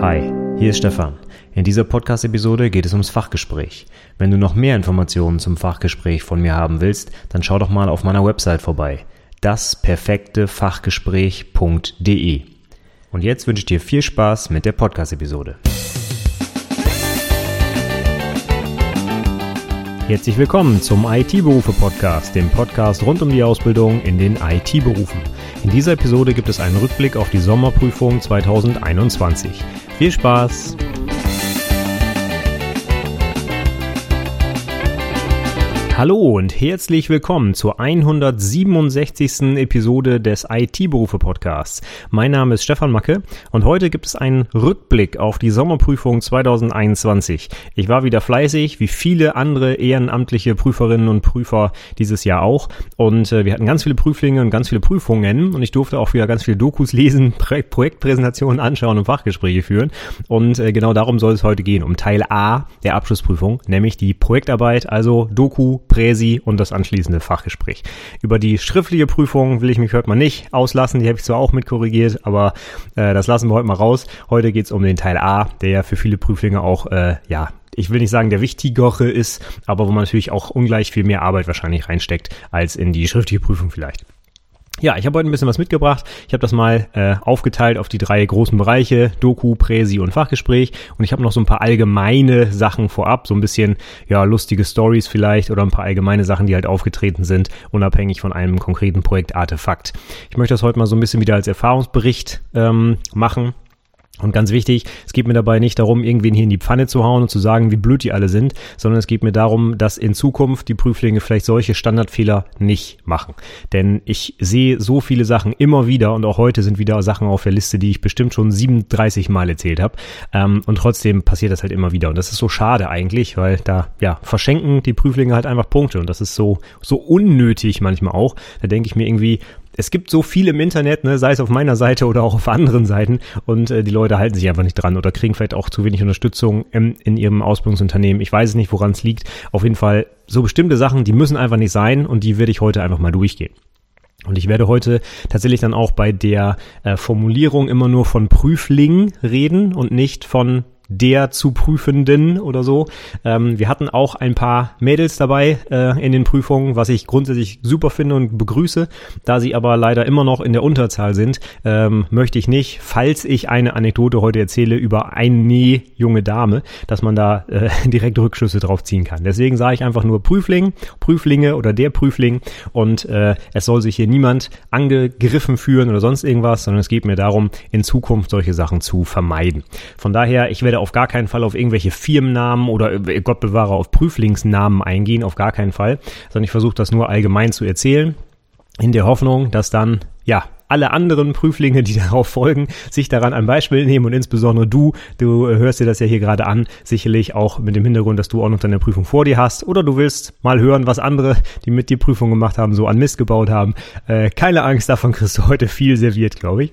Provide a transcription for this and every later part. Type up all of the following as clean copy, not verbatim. Hi, hier ist Stefan. In dieser Podcast-Episode geht es ums Fachgespräch. Wenn du noch mehr Informationen zum Fachgespräch von mir haben willst, dann schau doch mal auf meiner Website vorbei. Dasperfektefachgespräch.de. Und jetzt wünsche ich dir viel Spaß mit der Podcast-Episode. Herzlich willkommen zum IT-Berufe-Podcast, dem Podcast rund um die Ausbildung in den IT-Berufen. In dieser Episode gibt es einen Rückblick auf die Sommerprüfung 2021. Viel Spaß! Hallo und herzlich willkommen zur 167. Episode des IT-Berufe-Podcasts. Mein Name ist Stefan Macke und heute gibt es einen Rückblick auf die Sommerprüfung 2021. Ich war wieder fleißig, wie viele andere ehrenamtliche Prüferinnen und Prüfer dieses Jahr auch. Und wir hatten ganz viele Prüflinge und ganz viele Prüfungen und ich durfte auch wieder ganz viele Dokus lesen, Projektpräsentationen anschauen und Fachgespräche führen. Und genau darum soll es heute gehen, um Teil A der Abschlussprüfung, nämlich die Projektarbeit, also Doku, Präsi und das anschließende Fachgespräch. Über die schriftliche Prüfung will ich mich heute mal nicht auslassen, die habe ich zwar auch mit korrigiert, aber das lassen wir heute mal raus. Heute geht es um den Teil A, der ja für viele Prüflinge auch, ich will nicht sagen, der wichtigere ist, aber wo man natürlich auch ungleich viel mehr Arbeit wahrscheinlich reinsteckt, als in die schriftliche Prüfung vielleicht. Ja, ich habe heute ein bisschen was mitgebracht. Ich habe das mal aufgeteilt auf die drei großen Bereiche, Doku, Präsi und Fachgespräch. Und ich habe noch so ein paar allgemeine Sachen vorab, so ein bisschen ja lustige Stories vielleicht oder ein paar allgemeine Sachen, die halt aufgetreten sind, unabhängig von einem konkreten Projektartefakt. Ich möchte das heute mal so ein bisschen wieder als Erfahrungsbericht machen. Und ganz wichtig, es geht mir dabei nicht darum, irgendwen hier in die Pfanne zu hauen und zu sagen, wie blöd die alle sind, sondern es geht mir darum, dass in Zukunft die Prüflinge vielleicht solche Standardfehler nicht machen. Denn ich sehe so viele Sachen immer wieder und auch heute sind wieder Sachen auf der Liste, die ich bestimmt schon 37 Mal erzählt habe. Und trotzdem passiert das halt immer wieder. Und das ist so schade eigentlich, weil da ja verschenken die Prüflinge halt einfach Punkte. Und das ist so unnötig manchmal auch. Da denke ich mir irgendwie, es gibt so viel im Internet, ne, sei es auf meiner Seite oder auch auf anderen Seiten und die Leute halten sich einfach nicht dran oder kriegen vielleicht auch zu wenig Unterstützung in ihrem Ausbildungsunternehmen. Ich weiß es nicht, woran es liegt. Auf jeden Fall so bestimmte Sachen, die müssen einfach nicht sein und die werde ich heute einfach mal durchgehen. Und ich werde heute tatsächlich dann auch bei der Formulierung immer nur von Prüfling reden und nicht von der zu Prüfenden oder so. Wir hatten auch ein paar Mädels dabei in den Prüfungen, was ich grundsätzlich super finde und begrüße. Da sie aber leider immer noch in der Unterzahl sind, möchte ich nicht, falls ich eine Anekdote heute erzähle über eine junge Dame, dass man da direkt Rückschlüsse drauf ziehen kann. Deswegen sage ich einfach nur Prüfling, Prüflinge oder der Prüfling und es soll sich hier niemand angegriffen fühlen oder sonst irgendwas, sondern es geht mir darum, in Zukunft solche Sachen zu vermeiden. Von daher, ich werde auf gar keinen Fall auf irgendwelche Firmennamen oder Gott bewahre auf Prüflingsnamen eingehen, auf gar keinen Fall, sondern ich versuche das nur allgemein zu erzählen, in der Hoffnung, dass dann, ja, alle anderen Prüflinge, die darauf folgen, sich daran ein Beispiel nehmen und insbesondere du hörst dir das ja hier gerade an, sicherlich auch mit dem Hintergrund, dass du auch noch deine Prüfung vor dir hast oder du willst mal hören, was andere, die mit dir Prüfung gemacht haben, so an Mist gebaut haben. Keine Angst, davon kriegst du heute viel serviert, glaube ich.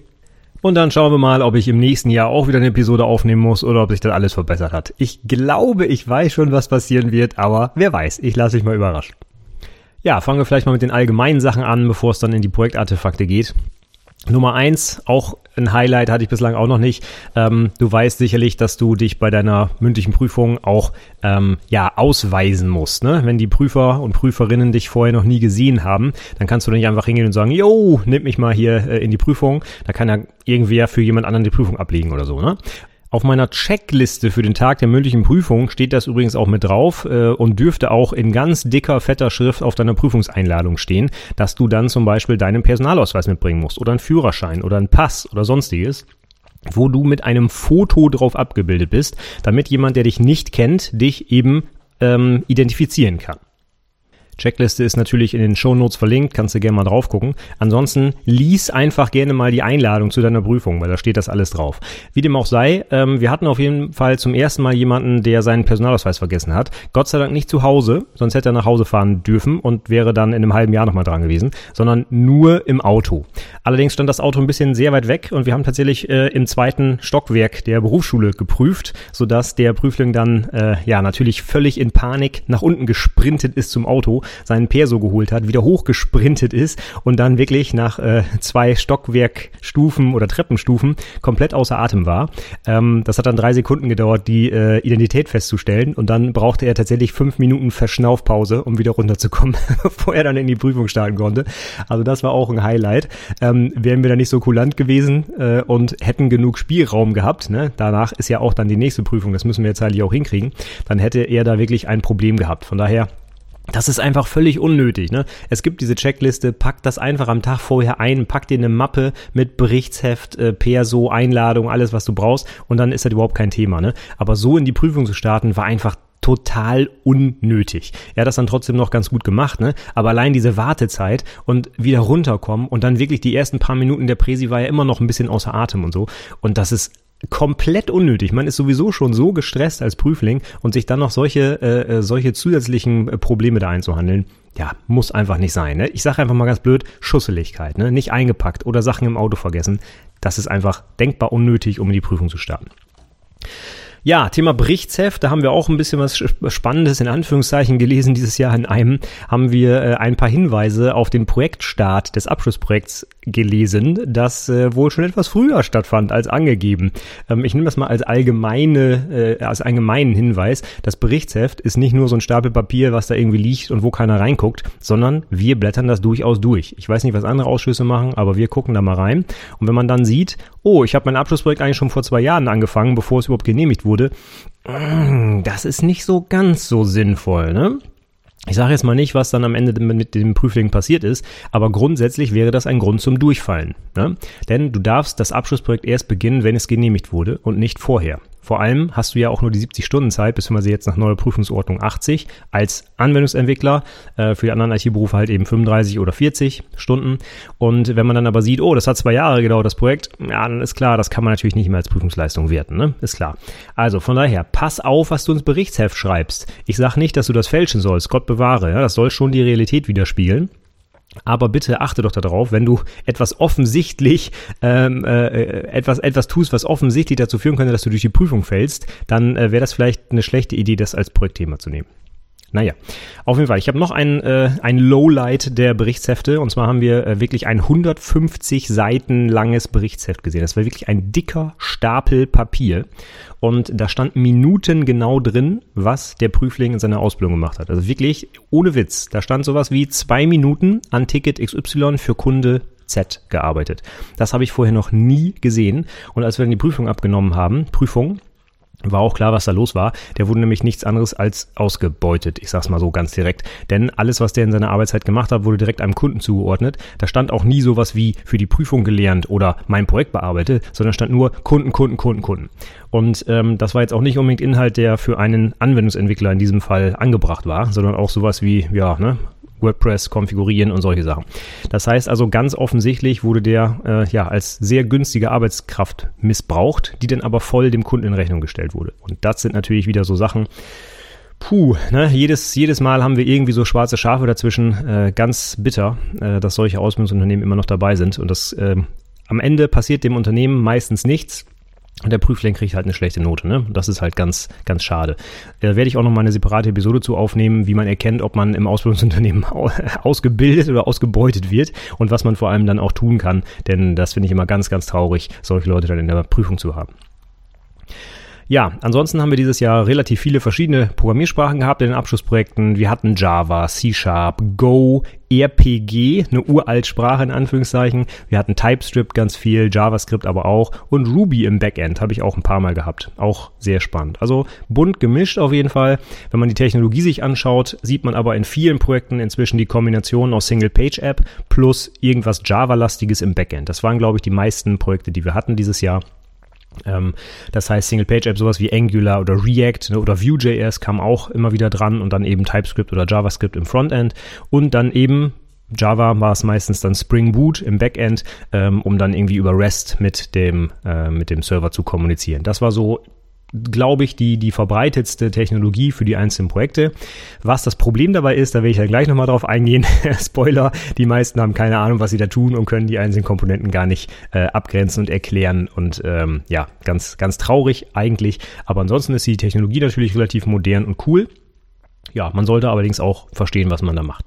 Und dann schauen wir mal, ob ich im nächsten Jahr auch wieder eine Episode aufnehmen muss oder ob sich das alles verbessert hat. Ich glaube, ich weiß schon, was passieren wird, aber wer weiß, ich lasse mich mal überraschen. Ja, fangen wir vielleicht mal mit den allgemeinen Sachen an, bevor es dann in die Projektartefakte geht. Nummer 1, auch ein Highlight hatte ich bislang auch noch nicht. Du weißt sicherlich, dass du dich bei deiner mündlichen Prüfung auch ausweisen musst. Ne? Wenn die Prüfer und Prüferinnen dich vorher noch nie gesehen haben, dann kannst du nicht einfach hingehen und sagen, yo, nimm mich mal hier in die Prüfung. Da kann ja irgendwer für jemand anderen die Prüfung ablegen oder so, ne? Auf meiner Checkliste für den Tag der mündlichen Prüfung steht das übrigens auch mit drauf und dürfte auch in ganz dicker, fetter Schrift auf deiner Prüfungseinladung stehen, dass du dann zum Beispiel deinen Personalausweis mitbringen musst oder einen Führerschein oder einen Pass oder sonstiges, wo du mit einem Foto drauf abgebildet bist, damit jemand, der dich nicht kennt, dich eben identifizieren kann. Checkliste ist natürlich in den Shownotes verlinkt, kannst du gerne mal drauf gucken. Ansonsten lies einfach gerne mal die Einladung zu deiner Prüfung, weil da steht das alles drauf. Wie dem auch sei, wir hatten auf jeden Fall zum ersten Mal jemanden, der seinen Personalausweis vergessen hat. Gott sei Dank nicht zu Hause, sonst hätte er nach Hause fahren dürfen und wäre dann in einem halben Jahr nochmal dran gewesen, sondern nur im Auto. Allerdings stand das Auto ein bisschen sehr weit weg und wir haben tatsächlich im zweiten Stockwerk der Berufsschule geprüft, sodass der Prüfling dann natürlich völlig in Panik nach unten gesprintet ist zum Auto, seinen Perso geholt hat, wieder hochgesprintet ist und dann wirklich nach 2 Stockwerkstufen oder Treppenstufen komplett außer Atem war. Das hat dann 3 Sekunden gedauert, die Identität festzustellen, und dann brauchte er tatsächlich 5 Minuten Verschnaufpause, um wieder runterzukommen, bevor er dann in die Prüfung starten konnte. Also das war auch ein Highlight. Wären wir da nicht so kulant gewesen und hätten genug Spielraum gehabt, ne? Danach ist ja auch dann die nächste Prüfung, das müssen wir jetzt halt auch hinkriegen, dann hätte er da wirklich ein Problem gehabt. Von daher, das ist einfach völlig unnötig, ne? Es gibt diese Checkliste, packt das einfach am Tag vorher ein, packt dir eine Mappe mit Berichtsheft, Perso, Einladung, alles, was du brauchst, und dann ist das überhaupt kein Thema, ne? Aber so in die Prüfung zu starten, war einfach total unnötig. Er hat das dann trotzdem noch ganz gut gemacht, ne? Aber allein diese Wartezeit und wieder runterkommen und dann wirklich die ersten paar Minuten der Präsi war ja immer noch ein bisschen außer Atem und so. Und das ist komplett unnötig. Man ist sowieso schon so gestresst als Prüfling und sich dann noch solche zusätzlichen Probleme da einzuhandeln, ja, muss einfach nicht sein, ne? Ich sage einfach mal ganz blöd, Schusseligkeit, ne? Nicht eingepackt oder Sachen im Auto vergessen. Das ist einfach denkbar unnötig, um in die Prüfung zu starten. Ja, Thema Berichtsheft, da haben wir auch ein bisschen was Spannendes in Anführungszeichen gelesen dieses Jahr. In einem haben wir ein paar Hinweise auf den Projektstart des Abschlussprojekts gelesen, das wohl schon etwas früher stattfand als angegeben. Ich nehme das mal als allgemeinen Hinweis. Das Berichtsheft ist nicht nur so ein Stapel Papier, was da irgendwie liegt und wo keiner reinguckt, sondern wir blättern das durchaus durch. Ich weiß nicht, was andere Ausschüsse machen, aber wir gucken da mal rein. Und wenn man dann sieht, oh, ich habe mein Abschlussprojekt eigentlich schon vor 2 Jahren angefangen, bevor es überhaupt genehmigt wurde, das ist nicht so ganz so sinnvoll, ne? Ich sage jetzt mal nicht, was dann am Ende mit dem Prüfling passiert ist, aber grundsätzlich wäre das ein Grund zum Durchfallen, ne? Denn du darfst das Abschlussprojekt erst beginnen, wenn es genehmigt wurde und nicht vorher. Vor allem hast du ja auch nur die 70 Stunden Zeit, beziehungsweise jetzt nach neuer Prüfungsordnung 80 als Anwendungsentwickler, für die anderen IT-Berufe halt eben 35 oder 40 Stunden. Und wenn man dann aber sieht, oh, das hat 2 Jahre gedauert, das Projekt, ja, dann ist klar, das kann man natürlich nicht mehr als Prüfungsleistung werten, ne? Ist klar. Also von daher, pass auf, was du ins Berichtsheft schreibst. Ich sage nicht, dass du das fälschen sollst, Gott bewahre, ja, das soll schon die Realität widerspiegeln. Aber bitte achte doch darauf, wenn du etwas offensichtlich etwas tust, was offensichtlich dazu führen könnte, dass du durch die Prüfung fällst, dann wäre das vielleicht eine schlechte Idee, das als Projektthema zu nehmen. Naja, auf jeden Fall. Ich habe noch ein Lowlight der Berichtshefte, und zwar haben wir wirklich ein 150 Seiten langes Berichtsheft gesehen. Das war wirklich ein dicker Stapel Papier und da stand minutengenau drin, was der Prüfling in seiner Ausbildung gemacht hat. Also wirklich ohne Witz. Da stand sowas wie 2 Minuten an Ticket XY für Kunde Z gearbeitet. Das habe ich vorher noch nie gesehen, und als wir dann die Prüfung abgenommen haben, war auch klar, was da los war. Der wurde nämlich nichts anderes als ausgebeutet, ich sag's mal so ganz direkt. Denn alles, was der in seiner Arbeitszeit gemacht hat, wurde direkt einem Kunden zugeordnet. Da stand auch nie sowas wie für die Prüfung gelernt oder mein Projekt bearbeitet, sondern stand nur Kunden. Und das war jetzt auch nicht unbedingt Inhalt, der für einen Anwendungsentwickler in diesem Fall angebracht war, sondern auch sowas wie, ja, ne, WordPress konfigurieren und solche Sachen. Das heißt also, ganz offensichtlich wurde der als sehr günstige Arbeitskraft missbraucht, die dann aber voll dem Kunden in Rechnung gestellt wurde. Und das sind natürlich wieder so Sachen, jedes Mal haben wir irgendwie so schwarze Schafe dazwischen, ganz bitter, dass solche Ausbildungsunternehmen immer noch dabei sind. Und das am Ende passiert dem Unternehmen meistens nichts. Und der Prüfling kriegt halt eine schlechte Note, ne? Das ist halt ganz, ganz schade. Da werde ich auch nochmal eine separate Episode zu aufnehmen, wie man erkennt, ob man im Ausbildungsunternehmen ausgebildet oder ausgebeutet wird und was man vor allem dann auch tun kann. Denn das finde ich immer ganz, ganz traurig, solche Leute dann in der Prüfung zu haben. Ja, ansonsten haben wir dieses Jahr relativ viele verschiedene Programmiersprachen gehabt in den Abschlussprojekten. Wir hatten Java, C-Sharp, Go, RPG, eine Uraltsprache in Anführungszeichen. Wir hatten TypeScript ganz viel, JavaScript aber auch und Ruby im Backend habe ich auch ein paar Mal gehabt. Auch sehr spannend. Also bunt gemischt auf jeden Fall. Wenn man die Technologie sich anschaut, sieht man aber in vielen Projekten inzwischen die Kombination aus Single-Page-App plus irgendwas Java-lastiges im Backend. Das waren, glaube ich, die meisten Projekte, die wir hatten dieses Jahr. Das heißt, Single-Page-App, sowas wie Angular oder React oder Vue.js kam auch immer wieder dran und dann eben TypeScript oder JavaScript im Frontend und dann eben Java war es meistens dann Spring Boot im Backend, um dann irgendwie über REST mit dem Server zu kommunizieren. Das war so, glaube ich, die verbreitetste Technologie für die einzelnen Projekte. Was das Problem dabei ist, da will ich ja gleich nochmal drauf eingehen. Spoiler, die meisten haben keine Ahnung, was sie da tun und können die einzelnen Komponenten gar nicht abgrenzen und erklären. Und ganz, ganz traurig eigentlich. Aber ansonsten ist die Technologie natürlich relativ modern und cool. Ja, man sollte allerdings auch verstehen, was man da macht.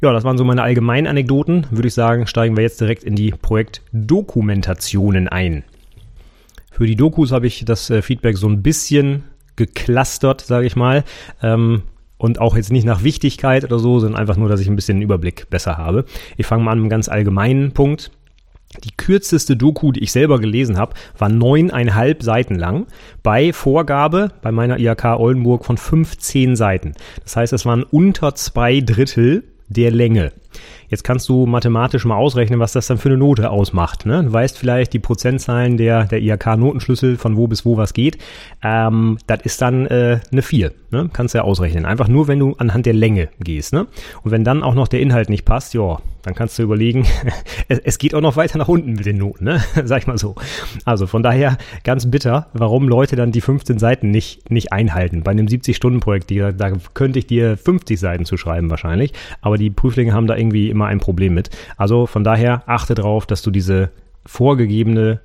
Ja, das waren so meine allgemeinen Anekdoten. Würde ich sagen, steigen wir jetzt direkt in die Projektdokumentationen ein. Für die Dokus habe ich das Feedback so ein bisschen geclustert, sage ich mal. Und auch jetzt nicht nach Wichtigkeit oder so, sondern einfach nur, dass ich ein bisschen den Überblick besser habe. Ich fange mal an mit einem ganz allgemeinen Punkt. Die kürzeste Doku, die ich selber gelesen habe, war 9,5 Seiten lang, bei Vorgabe bei meiner IHK Oldenburg von 15 Seiten. Das heißt, es waren unter 2/3 der Länge. Jetzt kannst du mathematisch mal ausrechnen, was das dann für eine Note ausmacht, ne? Du weißt vielleicht die Prozentzahlen der IHK-Notenschlüssel, von wo bis wo was geht. Das ist dann eine 4, ne? Kannst du ja ausrechnen. Einfach nur, wenn du anhand der Länge gehst, ne? Und wenn dann auch noch der Inhalt nicht passt, ja, dann kannst du überlegen, es geht auch noch weiter nach unten mit den Noten, ne? Sag ich mal so. Also von daher ganz bitter, warum Leute dann die 15 Seiten nicht einhalten. Bei einem 70-Stunden-Projekt, da könnte ich dir 50 Seiten zu schreiben wahrscheinlich, aber die Prüflinge haben da irgendwie immer ein Problem mit. Also von daher achte darauf, dass du diesen vorgegebenen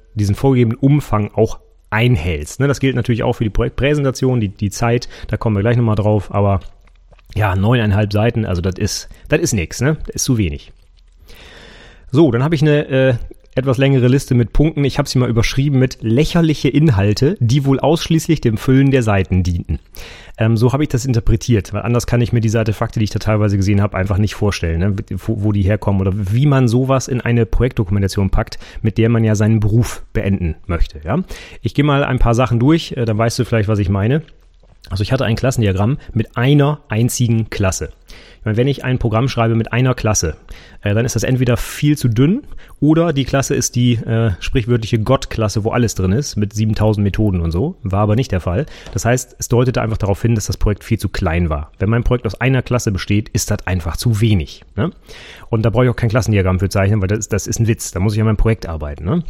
Umfang auch einhältst. Ne, das gilt natürlich auch für die Projektpräsentation, die Zeit, da kommen wir gleich nochmal drauf, aber ja, 9,5 Seiten, also das ist nichts, ne? Das ist zu wenig. So, dann habe ich eine etwas längere Liste mit Punkten. Ich habe sie mal überschrieben mit lächerliche Inhalte, die wohl ausschließlich dem Füllen der Seiten dienten. So habe ich das interpretiert, weil anders kann ich mir diese Artefakte, die ich da teilweise gesehen habe, einfach nicht vorstellen, ne? Wo die herkommen oder wie man sowas in eine Projektdokumentation packt, mit der man ja seinen Beruf beenden möchte. Ja? Ich gehe mal ein paar Sachen durch, dann weißt du vielleicht, was ich meine. Also ich hatte ein Klassendiagramm mit einer einzigen Klasse. Ich meine, wenn ich ein Programm schreibe mit einer Klasse, dann ist das entweder viel zu dünn oder die Klasse ist die sprichwörtliche Gott-Klasse, wo alles drin ist, mit 7000 Methoden und so. War aber nicht der Fall. Das heißt, es deutete einfach darauf hin, dass das Projekt viel zu klein war. Wenn mein Projekt aus einer Klasse besteht, ist das einfach zu wenig, ne? Und da brauche ich auch kein Klassendiagramm für zeichnen, weil das ist ein Witz. Da muss ich an meinem Projekt arbeiten, ne?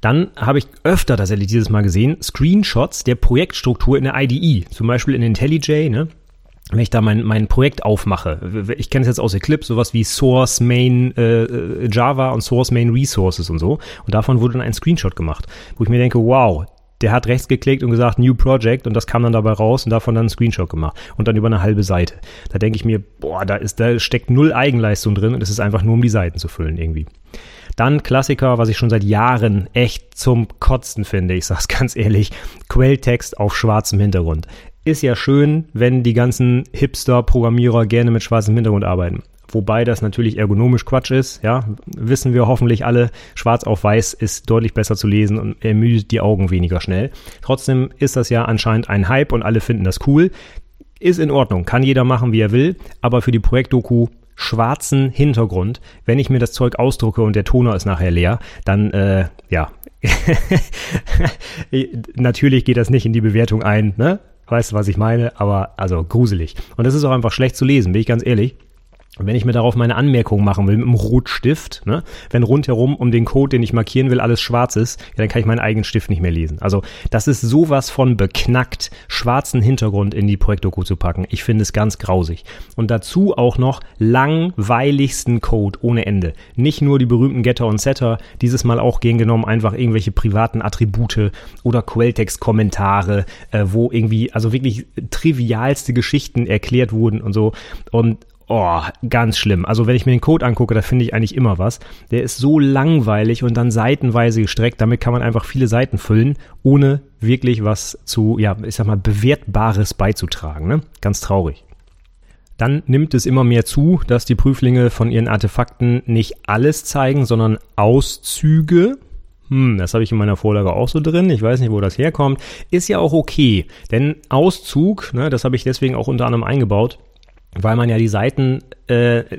Dann habe ich öfter tatsächlich dieses Mal gesehen, Screenshots der Projektstruktur in der IDE, zum Beispiel in IntelliJ, ne? Wenn ich da mein Projekt aufmache. Ich kenne es jetzt aus Eclipse, sowas wie Source Main Java und Source Main Resources und so. Und davon wurde dann ein Screenshot gemacht, wo ich mir denke, wow, der hat rechts geklickt und gesagt New Project und das kam dann dabei raus und davon dann ein Screenshot gemacht und dann über eine halbe Seite. Da denke ich mir, boah, da steckt null Eigenleistung drin und es ist einfach nur, um die Seiten zu füllen irgendwie. Dann Klassiker, was ich schon seit Jahren echt zum Kotzen finde, ich sag's ganz ehrlich, Quelltext auf schwarzem Hintergrund. Ist ja schön, wenn die ganzen Hipster-Programmierer gerne mit schwarzem Hintergrund arbeiten. Wobei das natürlich ergonomisch Quatsch ist, ja, wissen wir hoffentlich alle, schwarz auf weiß ist deutlich besser zu lesen und ermüdet die Augen weniger schnell. Trotzdem ist das ja anscheinend ein Hype und alle finden das cool. Ist in Ordnung, kann jeder machen, wie er will, aber für die Projektdoku schwarzen Hintergrund, wenn ich mir das Zeug ausdrucke und der Toner ist nachher leer, dann, ja, natürlich geht das nicht in die Bewertung ein, ne? Weißt du, was ich meine? Aber, also, gruselig. Und das ist auch einfach schlecht zu lesen, bin ich ganz ehrlich. Und wenn ich mir darauf meine Anmerkungen machen will mit einem Rotstift, ne, wenn rundherum um den Code, den ich markieren will, alles schwarz ist, ja, dann kann ich meinen eigenen Stift nicht mehr lesen. Also das ist sowas von beknackt, schwarzen Hintergrund in die Projektdoku zu packen. Ich finde es ganz grausig. Und dazu auch noch langweiligsten Code ohne Ende. Nicht nur die berühmten Getter und Setter, dieses Mal auch gehen genommen einfach irgendwelche privaten Attribute oder Quelltextkommentare, wo irgendwie also wirklich trivialste Geschichten erklärt wurden und so. Und oh, ganz schlimm. Also wenn ich mir den Code angucke, da finde ich eigentlich immer was. Der ist so langweilig und dann seitenweise gestreckt. Damit kann man einfach viele Seiten füllen, ohne wirklich was zu, ja, ich sag mal, Bewertbares beizutragen, ne? Ganz traurig. Dann nimmt es immer mehr zu, dass die Prüflinge von ihren Artefakten nicht alles zeigen, sondern Auszüge. Das habe ich in meiner Vorlage auch so drin. Ich weiß nicht, wo das herkommt. Ist ja auch okay, denn Auszug, ne, das habe ich deswegen auch unter anderem eingebaut, weil man ja die Seiten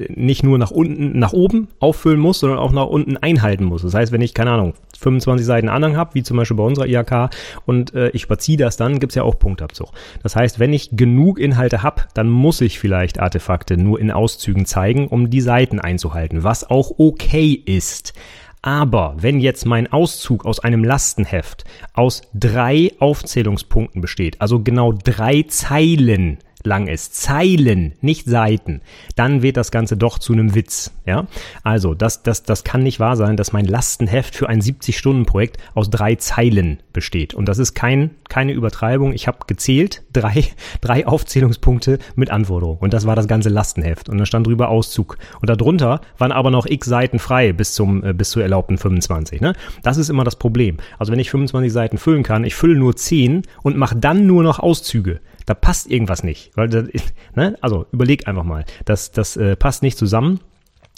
nicht nur nach oben auffüllen muss, sondern auch nach unten einhalten muss. Das heißt, wenn ich, keine Ahnung, 25 Seiten Anhang habe, wie zum Beispiel bei unserer IHK, und ich überziehe das dann, gibt's ja auch Punktabzug. Das heißt, wenn ich genug Inhalte habe, dann muss ich vielleicht Artefakte nur in Auszügen zeigen, um die Seiten einzuhalten, was auch okay ist. Aber wenn jetzt mein Auszug aus einem Lastenheft aus 3 Aufzählungspunkten besteht, also genau 3 Zeilen, lang ist, Zeilen, nicht Seiten, dann wird das Ganze doch zu einem Witz. Ja? Also das kann nicht wahr sein, dass mein Lastenheft für ein 70-Stunden-Projekt aus 3 Zeilen besteht. Und das ist keine Übertreibung. Ich habe gezählt, drei Aufzählungspunkte mit Anforderungen. Und das war das ganze Lastenheft. Und da stand drüber Auszug. Und darunter waren aber noch x Seiten frei bis zur erlaubten 25. Ne? Das ist immer das Problem. Also wenn ich 25 Seiten füllen kann, ich fülle nur 10 und mache dann nur noch Auszüge. Da passt irgendwas nicht. Weil, ne? Also überleg einfach mal. Das passt nicht zusammen.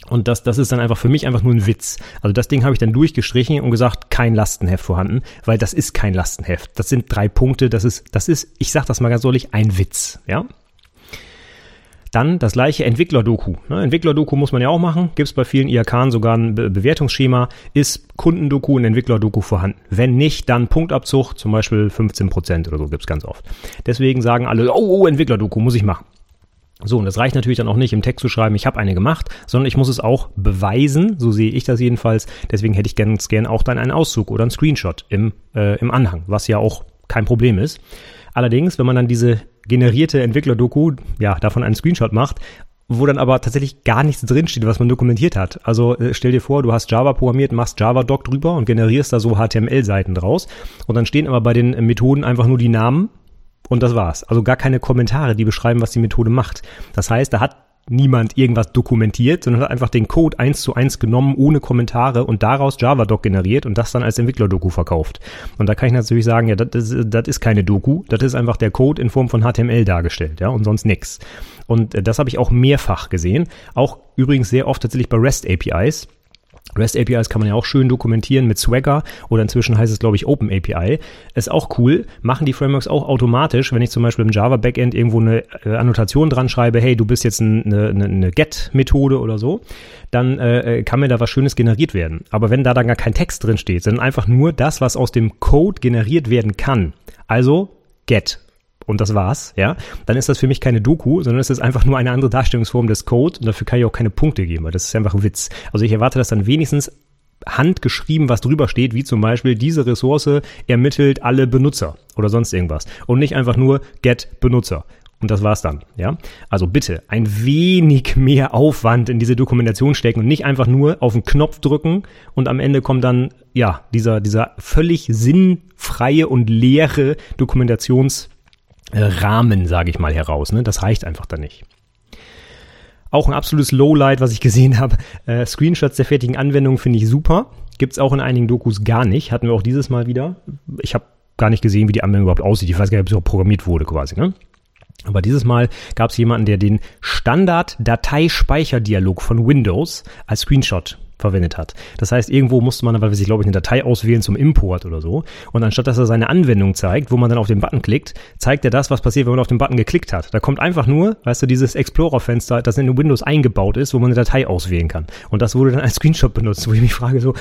Und das ist dann einfach für mich einfach nur ein Witz. Also das Ding habe ich dann durchgestrichen und gesagt, kein Lastenheft vorhanden, weil das ist kein Lastenheft. Das sind 3 Punkte, das ist, ich sag das mal ganz deutlich, ein Witz, ja. Dann das gleiche Entwickler-Doku. Entwickler-Doku muss man ja auch machen. Gibt es bei vielen IHKern sogar ein Bewertungsschema. Ist Kundendoku und Entwickler-Doku vorhanden? Wenn nicht, dann Punktabzug, zum Beispiel 15% oder so, gibt es ganz oft. Deswegen sagen alle, oh, Entwickler-Doku muss ich machen. So, und das reicht natürlich dann auch nicht, im Text zu schreiben, ich habe eine gemacht, sondern ich muss es auch beweisen, so sehe ich das jedenfalls. Deswegen hätte ich ganz gern auch dann einen Auszug oder einen Screenshot im Anhang, was ja auch kein Problem ist. Allerdings, wenn man dann diese generierte Entwickler-Doku, ja, davon einen Screenshot macht, wo dann aber tatsächlich gar nichts drinsteht, was man dokumentiert hat. Also stell dir vor, du hast Java programmiert, machst Javadoc drüber und generierst da so HTML-Seiten draus und dann stehen aber bei den Methoden einfach nur die Namen und das war's. Also gar keine Kommentare, die beschreiben, was die Methode macht. Das heißt, da hat niemand irgendwas dokumentiert, sondern hat einfach den Code 1:1 genommen, ohne Kommentare und daraus Javadoc generiert und das dann als Entwickler-Doku verkauft. Und da kann ich natürlich sagen, ja, das ist keine Doku, das ist einfach der Code in Form von HTML dargestellt, ja, und sonst nichts. Und das habe ich auch mehrfach gesehen, auch übrigens sehr oft tatsächlich bei REST-APIs. REST-APIs kann man ja auch schön dokumentieren mit Swagger oder inzwischen heißt es, glaube ich, Open-API. Ist auch cool, machen die Frameworks auch automatisch, wenn ich zum Beispiel im Java-Backend irgendwo eine Annotation dran schreibe, hey, du bist jetzt eine Get-Methode oder so, dann kann mir da was Schönes generiert werden. Aber wenn da dann gar kein Text drin steht, sondern einfach nur das, was aus dem Code generiert werden kann, also Get. Und das war's, ja, dann ist das für mich keine Doku, sondern es ist einfach nur eine andere Darstellungsform des Codes und dafür kann ich auch keine Punkte geben, weil das ist einfach ein Witz. Also ich erwarte, dass dann wenigstens handgeschrieben was drüber steht, wie zum Beispiel diese Ressource ermittelt alle Benutzer oder sonst irgendwas und nicht einfach nur get Benutzer. Und das war's dann, ja. Also bitte ein wenig mehr Aufwand in diese Dokumentation stecken und nicht einfach nur auf den Knopf drücken und am Ende kommt dann, ja, dieser völlig sinnfreie und leere Dokumentationsrahmen, sage ich mal, heraus. Ne? Das reicht einfach dann nicht. Auch ein absolutes Lowlight, was ich gesehen habe. Screenshots der fertigen Anwendung finde ich super. Gibt es auch in einigen Dokus gar nicht. Hatten wir auch dieses Mal wieder. Ich habe gar nicht gesehen, wie die Anwendung überhaupt aussieht. Ich weiß gar nicht, ob sie auch programmiert wurde quasi. Ne? Aber dieses Mal gab es jemanden, der den Standard-Dateispeicherdialog von Windows als Screenshot verwendet hat. Das heißt, irgendwo musste man, weil wir sich, glaube ich, eine Datei auswählen zum Import oder so. Und anstatt, dass er seine Anwendung zeigt, wo man dann auf den Button klickt, zeigt er das, was passiert, wenn man auf den Button geklickt hat. Da kommt einfach nur, weißt du, dieses Explorer-Fenster, das in Windows eingebaut ist, wo man eine Datei auswählen kann. Und das wurde dann als Screenshot benutzt, wo ich mich frage, so,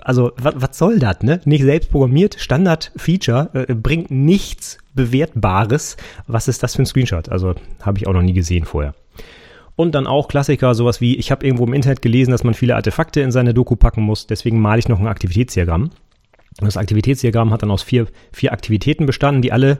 also, was soll das, ne? Nicht selbst programmiert, Standard-Feature, bringt nichts Bewertbares. Was ist das für ein Screenshot? Also, habe ich auch noch nie gesehen vorher. Und dann auch Klassiker, sowas wie, ich habe irgendwo im Internet gelesen, dass man viele Artefakte in seine Doku packen muss, deswegen male ich noch ein Aktivitätsdiagramm. Das Aktivitätsdiagramm hat dann aus vier Aktivitäten bestanden, die alle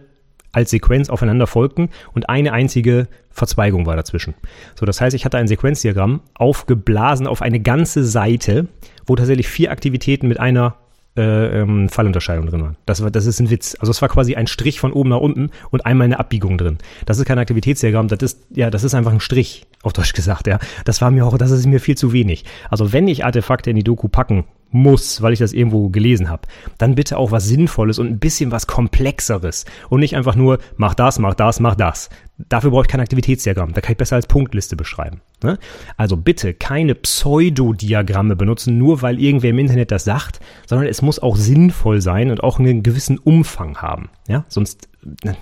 als Sequenz aufeinander folgten und eine einzige Verzweigung war dazwischen. So, das heißt, ich hatte ein Sequenzdiagramm aufgeblasen auf eine ganze Seite, wo tatsächlich 4 Aktivitäten mit einer Fallunterscheidung drin waren. Das ist ein Witz. Also es war quasi ein Strich von oben nach unten und einmal eine Abbiegung drin. Das ist kein Aktivitätsdiagramm, das ist einfach ein Strich, auf Deutsch gesagt, ja. Das ist mir viel zu wenig. Also wenn ich Artefakte in die Doku packen muss, weil ich das irgendwo gelesen habe, dann bitte auch was Sinnvolles und ein bisschen was Komplexeres und nicht einfach nur mach das, mach das, mach das. Dafür brauche ich kein Aktivitätsdiagramm, da kann ich besser als Punktliste beschreiben. Ne? Also bitte keine Pseudodiagramme benutzen, nur weil irgendwer im Internet das sagt, sondern es muss auch sinnvoll sein und auch einen gewissen Umfang haben. Ja? Sonst,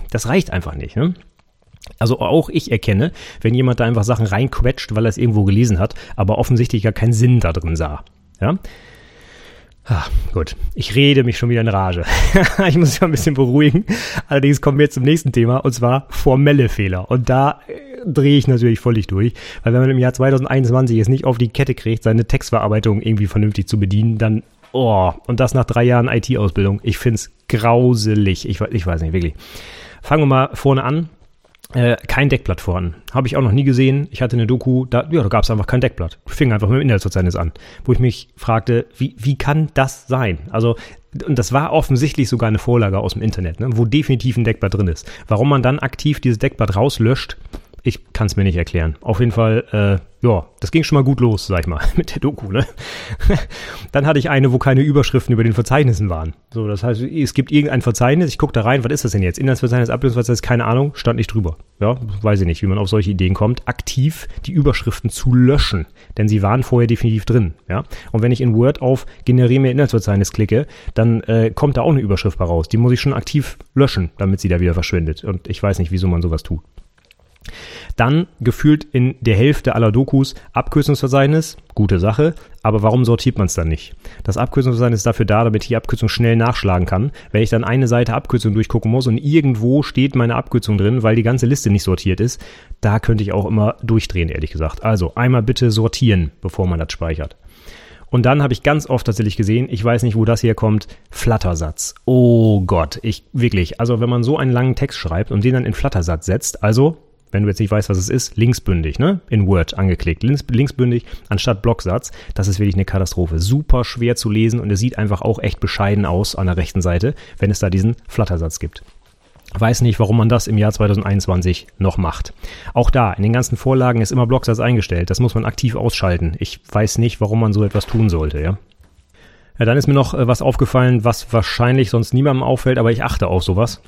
das reicht einfach nicht, ne? Also auch ich erkenne, wenn jemand da einfach Sachen reinquetscht, weil er es irgendwo gelesen hat, aber offensichtlich gar keinen Sinn da drin sah. Ja? Ah, gut, ich rede mich schon wieder in Rage. Ich muss mich mal ein bisschen beruhigen. Allerdings kommen wir jetzt zum nächsten Thema, und zwar formelle Fehler. Und da drehe ich natürlich völlig durch, weil wenn man im Jahr 2021 es nicht auf die Kette kriegt, seine Textverarbeitung irgendwie vernünftig zu bedienen, dann, und das nach 3 Jahren IT-Ausbildung. Ich find's grauselig. Ich weiß nicht, wirklich. Fangen wir mal vorne an. Kein Deckblatt vorhanden. Habe ich auch noch nie gesehen. Ich hatte eine Doku, da gab es einfach kein Deckblatt. Ich fing einfach mit dem Inhaltsverzeichnis an, wo ich mich fragte, wie kann das sein? Also, und das war offensichtlich sogar eine Vorlage aus dem Internet, ne, wo definitiv ein Deckblatt drin ist. Warum man dann aktiv dieses Deckblatt rauslöscht, ich kann es mir nicht erklären. Auf jeden Fall, das ging schon mal gut los, sag ich mal, mit der Doku, ne? Dann hatte ich eine, wo keine Überschriften über den Verzeichnissen waren. So, das heißt, es gibt irgendein Verzeichnis, ich gucke da rein, was ist das denn jetzt? Inhaltsverzeichnis, Abbildungsverzeichnis, keine Ahnung, stand nicht drüber. Ja, weiß ich nicht, wie man auf solche Ideen kommt, aktiv die Überschriften zu löschen, denn sie waren vorher definitiv drin, ja? Und wenn ich in Word auf Generiere mir Inhaltsverzeichnis klicke, dann kommt da auch eine Überschrift bei raus. Die muss ich schon aktiv löschen, damit sie da wieder verschwindet. Und ich weiß nicht, wieso man sowas tut. Dann gefühlt in der Hälfte aller Dokus Abkürzungsverzeichnis, gute Sache, aber warum sortiert man es dann nicht? Das Abkürzungsverzeichnis ist dafür da, damit ich die Abkürzung schnell nachschlagen kann, wenn ich dann eine Seite Abkürzung durchgucken muss und irgendwo steht meine Abkürzung drin, weil die ganze Liste nicht sortiert ist. Da könnte ich auch immer durchdrehen, ehrlich gesagt. Also einmal bitte sortieren, bevor man das speichert. Und dann habe ich ganz oft tatsächlich gesehen, ich weiß nicht, wo das hier kommt, Flattersatz. Oh Gott, also wenn man so einen langen Text schreibt und den dann in Flattersatz setzt, also wenn du jetzt nicht weißt, was es ist, linksbündig, ne? In Word angeklickt, linksbündig anstatt Blocksatz. Das ist wirklich eine Katastrophe. Super schwer zu lesen und es sieht einfach auch echt bescheiden aus an der rechten Seite, wenn es da diesen Flattersatz gibt. Weiß nicht, warum man das im Jahr 2021 noch macht. Auch da, in den ganzen Vorlagen ist immer Blocksatz eingestellt. Das muss man aktiv ausschalten. Ich weiß nicht, warum man so etwas tun sollte, ja? Ja, dann ist mir noch was aufgefallen, was wahrscheinlich sonst niemandem auffällt, aber ich achte auf sowas.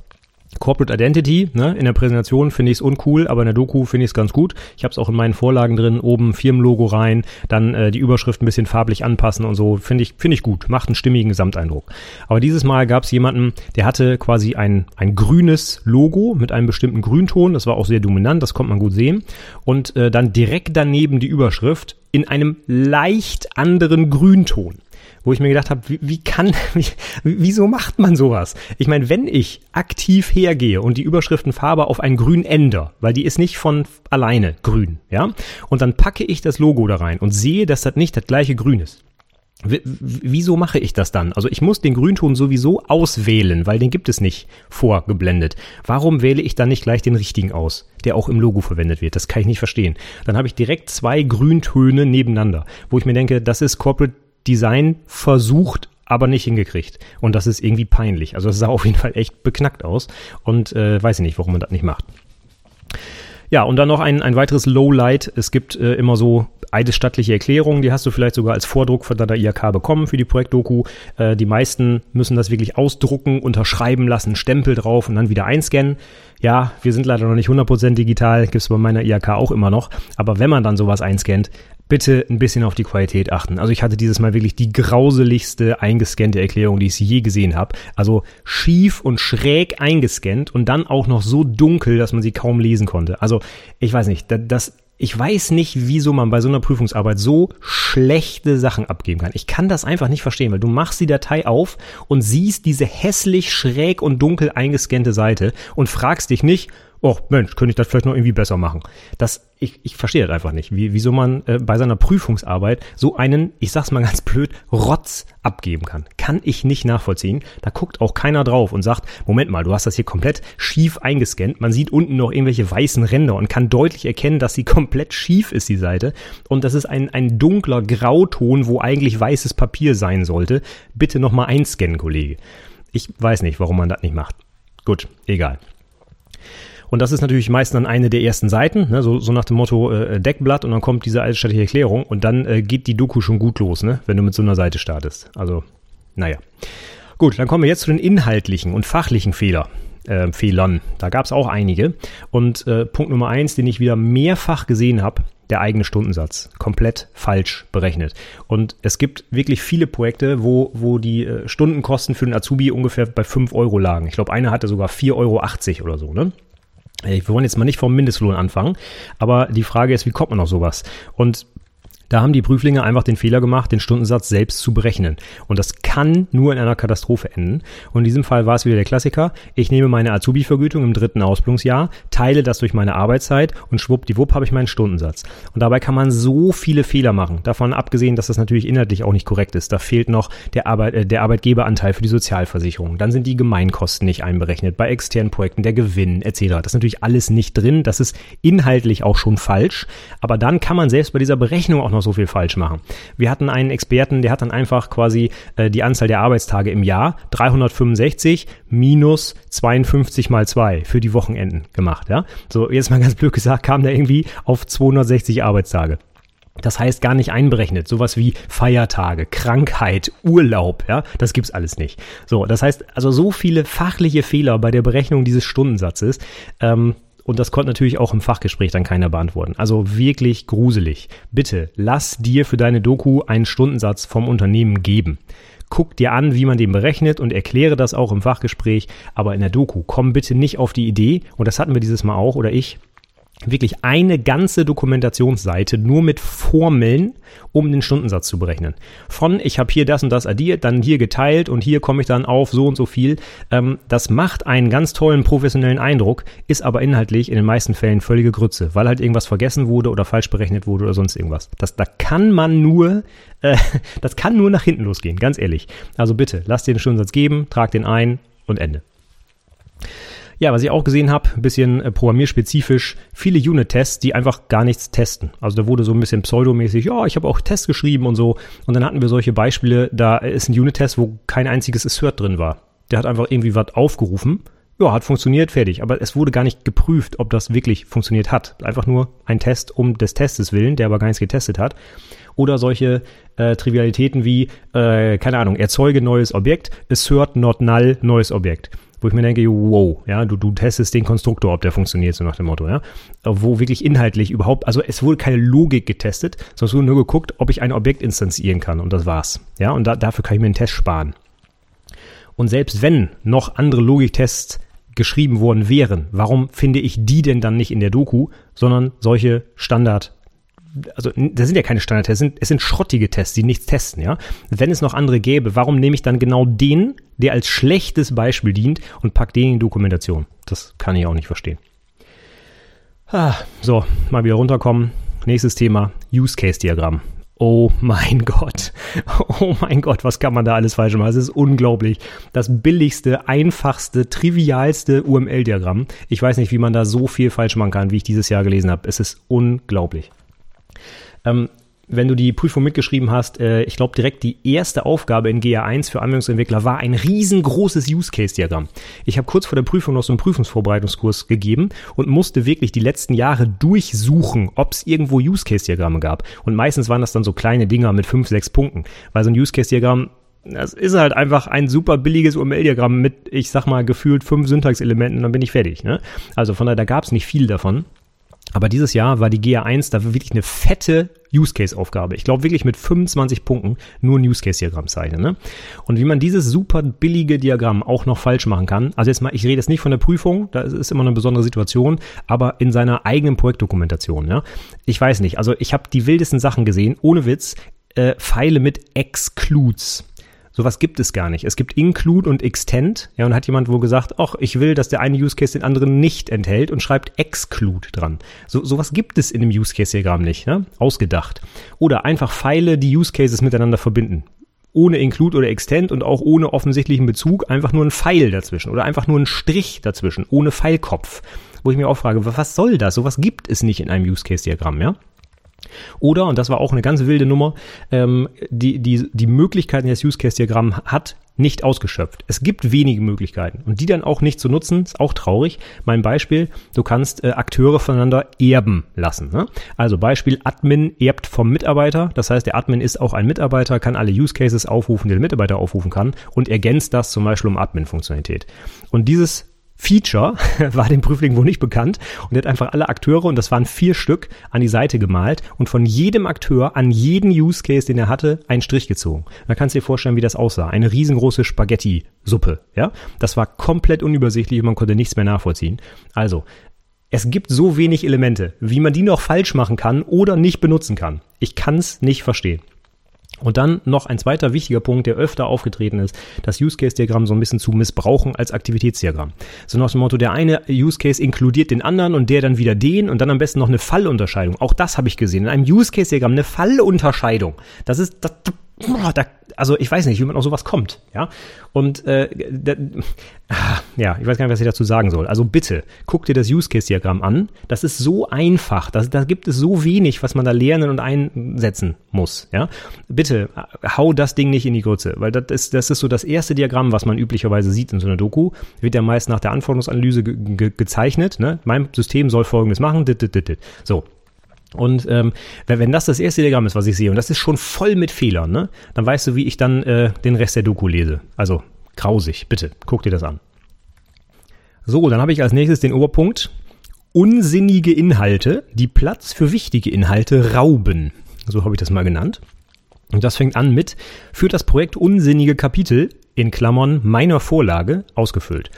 Corporate Identity, ne? In der Präsentation finde ich es uncool, aber in der Doku finde ich es ganz gut. Ich habe es auch in meinen Vorlagen drin, oben Firmenlogo rein, dann die Überschrift ein bisschen farblich anpassen und so, finde ich gut, macht einen stimmigen Gesamteindruck. Aber dieses Mal gab es jemanden, der hatte quasi ein grünes Logo mit einem bestimmten Grünton, das war auch sehr dominant, das konnte man gut sehen und dann direkt daneben die Überschrift in einem leicht anderen Grünton. Wo ich mir gedacht habe, wieso macht man sowas? Ich meine, wenn ich aktiv hergehe und die Überschriftenfarbe auf ein Grün ändere, weil die ist nicht von alleine grün, ja, und dann packe ich das Logo da rein und sehe, dass das nicht das gleiche Grün ist. Wieso mache ich das dann? Also ich muss den Grünton sowieso auswählen, weil den gibt es nicht vorgeblendet. Warum wähle ich dann nicht gleich den richtigen aus, der auch im Logo verwendet wird? Das kann ich nicht verstehen. Dann habe ich direkt zwei Grüntöne nebeneinander, wo ich mir denke, das ist Corporate Design versucht, aber nicht hingekriegt. Und das ist irgendwie peinlich. Also das sah auf jeden Fall echt beknackt aus. Und weiß ich nicht, warum man das nicht macht. Ja, und dann noch ein weiteres Lowlight. Es gibt immer so eidesstattliche Erklärungen. Die hast du vielleicht sogar als Vordruck von deiner IHK bekommen für die Projektdoku. Die meisten müssen das wirklich ausdrucken, unterschreiben lassen, Stempel drauf und dann wieder einscannen. Ja, wir sind leider noch nicht 100% digital. Gibt es bei meiner IHK auch immer noch. Aber wenn man dann sowas einscannt, bitte ein bisschen auf die Qualität achten. Also ich hatte dieses Mal wirklich die grauseligste eingescannte Erklärung, die ich je gesehen habe. Also schief und schräg eingescannt und dann auch noch so dunkel, dass man sie kaum lesen konnte. Also ich weiß nicht, ich weiß nicht, wieso man bei so einer Prüfungsarbeit so schlechte Sachen abgeben kann. Ich kann das einfach nicht verstehen, weil du machst die Datei auf und siehst diese hässlich schräg und dunkel eingescannte Seite und fragst dich nicht, oh Mensch, könnte ich das vielleicht noch irgendwie besser machen? Ich verstehe das einfach nicht, wieso man bei seiner Prüfungsarbeit so einen, ich sag's mal ganz blöd, Rotz abgeben kann. Kann ich nicht nachvollziehen. Da guckt auch keiner drauf und sagt, Moment mal, du hast das hier komplett schief eingescannt. Man sieht unten noch irgendwelche weißen Ränder und kann deutlich erkennen, dass sie komplett schief ist, die Seite. Und das ist ein dunkler Grauton, wo eigentlich weißes Papier sein sollte. Bitte nochmal einscannen, Kollege. Ich weiß nicht, warum man das nicht macht. Gut, egal. Und das ist natürlich meistens dann eine der ersten Seiten, ne? So nach dem Motto Deckblatt und dann kommt diese allstattliche Erklärung und dann geht die Doku schon gut los, ne? Wenn du mit so einer Seite startest. Also, naja. Gut, dann kommen wir jetzt zu den inhaltlichen und fachlichen Fehlern. Da gab es auch einige. Und Punkt Nummer 1, den ich wieder mehrfach gesehen habe, der eigene Stundensatz. Komplett falsch berechnet. Und es gibt wirklich viele Projekte, wo die Stundenkosten für den Azubi ungefähr bei 5 € lagen. Ich glaube, einer hatte sogar 4,80 € oder so, ne? Wir wollen jetzt mal nicht vom Mindestlohn anfangen, aber die Frage ist, wie kommt man auf sowas? Und Da haben die Prüflinge einfach den Fehler gemacht, den Stundensatz selbst zu berechnen. Und das kann nur in einer Katastrophe enden. Und in diesem Fall war es wieder der Klassiker. Ich nehme meine Azubi-Vergütung im 3. Ausbildungsjahr, teile das durch meine Arbeitszeit und schwuppdiwupp habe ich meinen Stundensatz. Und dabei kann man so viele Fehler machen. Davon abgesehen, dass das natürlich inhaltlich auch nicht korrekt ist. Da fehlt noch der Arbeitgeberanteil für die Sozialversicherung. Dann sind die Gemeinkosten nicht einberechnet. Bei externen Projekten der Gewinn etc. Das ist natürlich alles nicht drin. Das ist inhaltlich auch schon falsch. Aber dann kann man selbst bei dieser Berechnung auch noch so viel falsch machen. Wir hatten einen Experten, der hat dann einfach quasi die Anzahl der Arbeitstage im Jahr 365 minus 52 mal 2 für die Wochenenden gemacht. Ja? So, jetzt mal ganz blöd gesagt, kam der irgendwie auf 260 Arbeitstage. Das heißt, gar nicht einberechnet. Sowas wie Feiertage, Krankheit, Urlaub, ja, das gibt's alles nicht. So, das heißt, also so viele fachliche Fehler bei der Berechnung dieses Stundensatzes, und das konnte natürlich auch im Fachgespräch dann keiner beantworten. Also wirklich gruselig. Bitte, lass dir für deine Doku einen Stundensatz vom Unternehmen geben. Guck dir an, wie man den berechnet und erkläre das auch im Fachgespräch, aber in der Doku. Komm bitte nicht auf die Idee, und das hatten wir dieses Mal auch, oder ich, wirklich eine ganze Dokumentationsseite nur mit Formeln, um den Stundensatz zu berechnen. Von ich habe hier das und das addiert, dann hier geteilt und hier komme ich dann auf so und so viel. Das macht einen ganz tollen professionellen Eindruck, ist aber inhaltlich in den meisten Fällen völlige Grütze, weil halt irgendwas vergessen wurde oder falsch berechnet wurde oder sonst irgendwas. Das kann nur nach hinten losgehen, ganz ehrlich. Also bitte, lass dir den Stundensatz geben, trag den ein und Ende. Ja, was ich auch gesehen habe, ein bisschen programmierspezifisch, viele Unit-Tests, die einfach gar nichts testen. Also da wurde so ein bisschen pseudomäßig, ja, ich habe auch Tests geschrieben und so. Und dann hatten wir solche Beispiele, da ist ein Unit-Test, wo kein einziges Assert drin war. Der hat einfach irgendwie was aufgerufen. Ja, hat funktioniert, fertig. Aber es wurde gar nicht geprüft, ob das wirklich funktioniert hat. Einfach nur ein Test um des Testes willen, der aber gar nichts getestet hat. Oder solche Trivialitäten wie, keine Ahnung, erzeuge neues Objekt, assert not null neues Objekt. Wo ich mir denke, wow, ja, du testest den Konstruktor, ob der funktioniert, so nach dem Motto, ja. Wo wirklich inhaltlich überhaupt, also es wurde keine Logik getestet, sondern es wurde nur geguckt, ob ich ein Objekt instanzieren kann und das war's. Ja, und dafür kann ich mir einen Test sparen. Und selbst wenn noch andere Logiktests geschrieben worden wären, warum finde ich die denn dann nicht in der Doku, sondern solche Standard Also das sind ja keine Standardtests, es sind schrottige Tests, die nichts testen, ja. Wenn es noch andere gäbe, warum nehme ich dann genau den, der als schlechtes Beispiel dient und pack den in die Dokumentation? Das kann ich auch nicht verstehen. So, mal wieder runterkommen. Nächstes Thema, Use-Case-Diagramm. Oh mein Gott, was kann man da alles falsch machen? Es ist unglaublich. Das billigste, einfachste, trivialste UML-Diagramm. Ich weiß nicht, wie man da so viel falsch machen kann, wie ich dieses Jahr gelesen habe. Es ist unglaublich. Wenn du die Prüfung mitgeschrieben hast, ich glaube direkt die erste Aufgabe in GA1 für Anwendungsentwickler war ein riesengroßes Use-Case-Diagramm. Ich habe kurz vor der Prüfung noch so einen Prüfungsvorbereitungskurs gegeben und musste wirklich die letzten Jahre durchsuchen, ob es irgendwo Use-Case-Diagramme gab. Und meistens waren das dann so kleine Dinger mit 5, 6 Punkten, weil so ein Use-Case-Diagramm, das ist halt einfach ein super billiges UML-Diagramm mit, ich sag mal, gefühlt 5 Syntaxelementen und dann bin ich fertig, ne? Also von daher, da gab es nicht viel davon. Aber dieses Jahr war die GA1 da wirklich eine fette Use-Case-Aufgabe. Ich glaube wirklich mit 25 Punkten nur ein Use-Case-Diagramm zeichnen. Ne? Und wie man dieses super billige Diagramm auch noch falsch machen kann, also jetzt mal, ich rede jetzt nicht von der Prüfung, da ist immer eine besondere Situation, aber in seiner eigenen Projektdokumentation. Ja? Ich weiß nicht, also ich habe die wildesten Sachen gesehen, ohne Witz, Pfeile mit Excludes. Sowas gibt es gar nicht. Es gibt Include und Extend. Ja, und hat jemand wohl gesagt, ach, ich will, dass der eine Use Case den anderen nicht enthält und schreibt Exclude dran. Sowas gibt es in dem Use Case Diagramm nicht, ne? Ausgedacht. Oder einfach Pfeile, die Use Cases miteinander verbinden. Ohne Include oder Extend und auch ohne offensichtlichen Bezug. Einfach nur ein Pfeil dazwischen oder einfach nur ein Strich dazwischen. Ohne Pfeilkopf. Wo ich mir auch frage, was soll das? Sowas gibt es nicht in einem Use Case Diagramm, ja? Oder, und das war auch eine ganz wilde Nummer, die Möglichkeiten, die das Use-Case-Diagramm hat, nicht ausgeschöpft. Es gibt wenige Möglichkeiten und die dann auch nicht zu nutzen, ist auch traurig. Mein Beispiel, du kannst Akteure voneinander erben lassen. Ne? Also Beispiel, Admin erbt vom Mitarbeiter, das heißt, der Admin ist auch ein Mitarbeiter, kann alle Use-Cases aufrufen, die der Mitarbeiter aufrufen kann und ergänzt das zum Beispiel um Admin-Funktionalität. Und dieses Feature war dem Prüfling wohl nicht bekannt und er hat einfach alle Akteure, und das waren 4 Stück, an die Seite gemalt und von jedem Akteur an jeden Use Case, den er hatte, einen Strich gezogen. Und da kannst du dir vorstellen, wie das aussah. Eine riesengroße Spaghetti-Suppe, ja? Das war komplett unübersichtlich und man konnte nichts mehr nachvollziehen. Also, Es gibt so wenig Elemente, wie man die noch falsch machen kann oder nicht benutzen kann. Ich kann es nicht verstehen. Und dann noch ein zweiter wichtiger Punkt, der öfter aufgetreten ist, das Use-Case-Diagramm so ein bisschen zu missbrauchen als Aktivitätsdiagramm. So nach dem Motto, der eine Use-Case inkludiert den anderen und der dann wieder den und dann am besten noch eine Fallunterscheidung. Auch das habe ich gesehen, in einem Use-Case-Diagramm eine Fallunterscheidung. Das ist, also ich weiß nicht, wie man auf sowas kommt. Ja? Und ja, ich weiß gar nicht, was ich dazu sagen soll. Also bitte, guck dir das Use-Case-Diagramm an. Das ist so einfach. Da gibt es so wenig, was man da lernen und einsetzen muss. Ja? Bitte, hau das Ding nicht in die Grütze. Weil das ist so das erste Diagramm, was man üblicherweise sieht in so einer Doku. Wird ja meist nach der Anforderungsanalyse gezeichnet. Ne? Mein System soll Folgendes machen. So. Und wenn das erste Diagramm ist, was ich sehe, und das ist schon voll mit Fehlern, ne, dann weißt du, wie ich dann den Rest der Doku lese. Also grausig, bitte, guck dir das an. So, dann habe ich als nächstes den Oberpunkt unsinnige Inhalte, die Platz für wichtige Inhalte rauben. So habe ich das mal genannt. Und das fängt an mit, für das Projekt unsinnige Kapitel, in Klammern meiner Vorlage, ausgefüllt.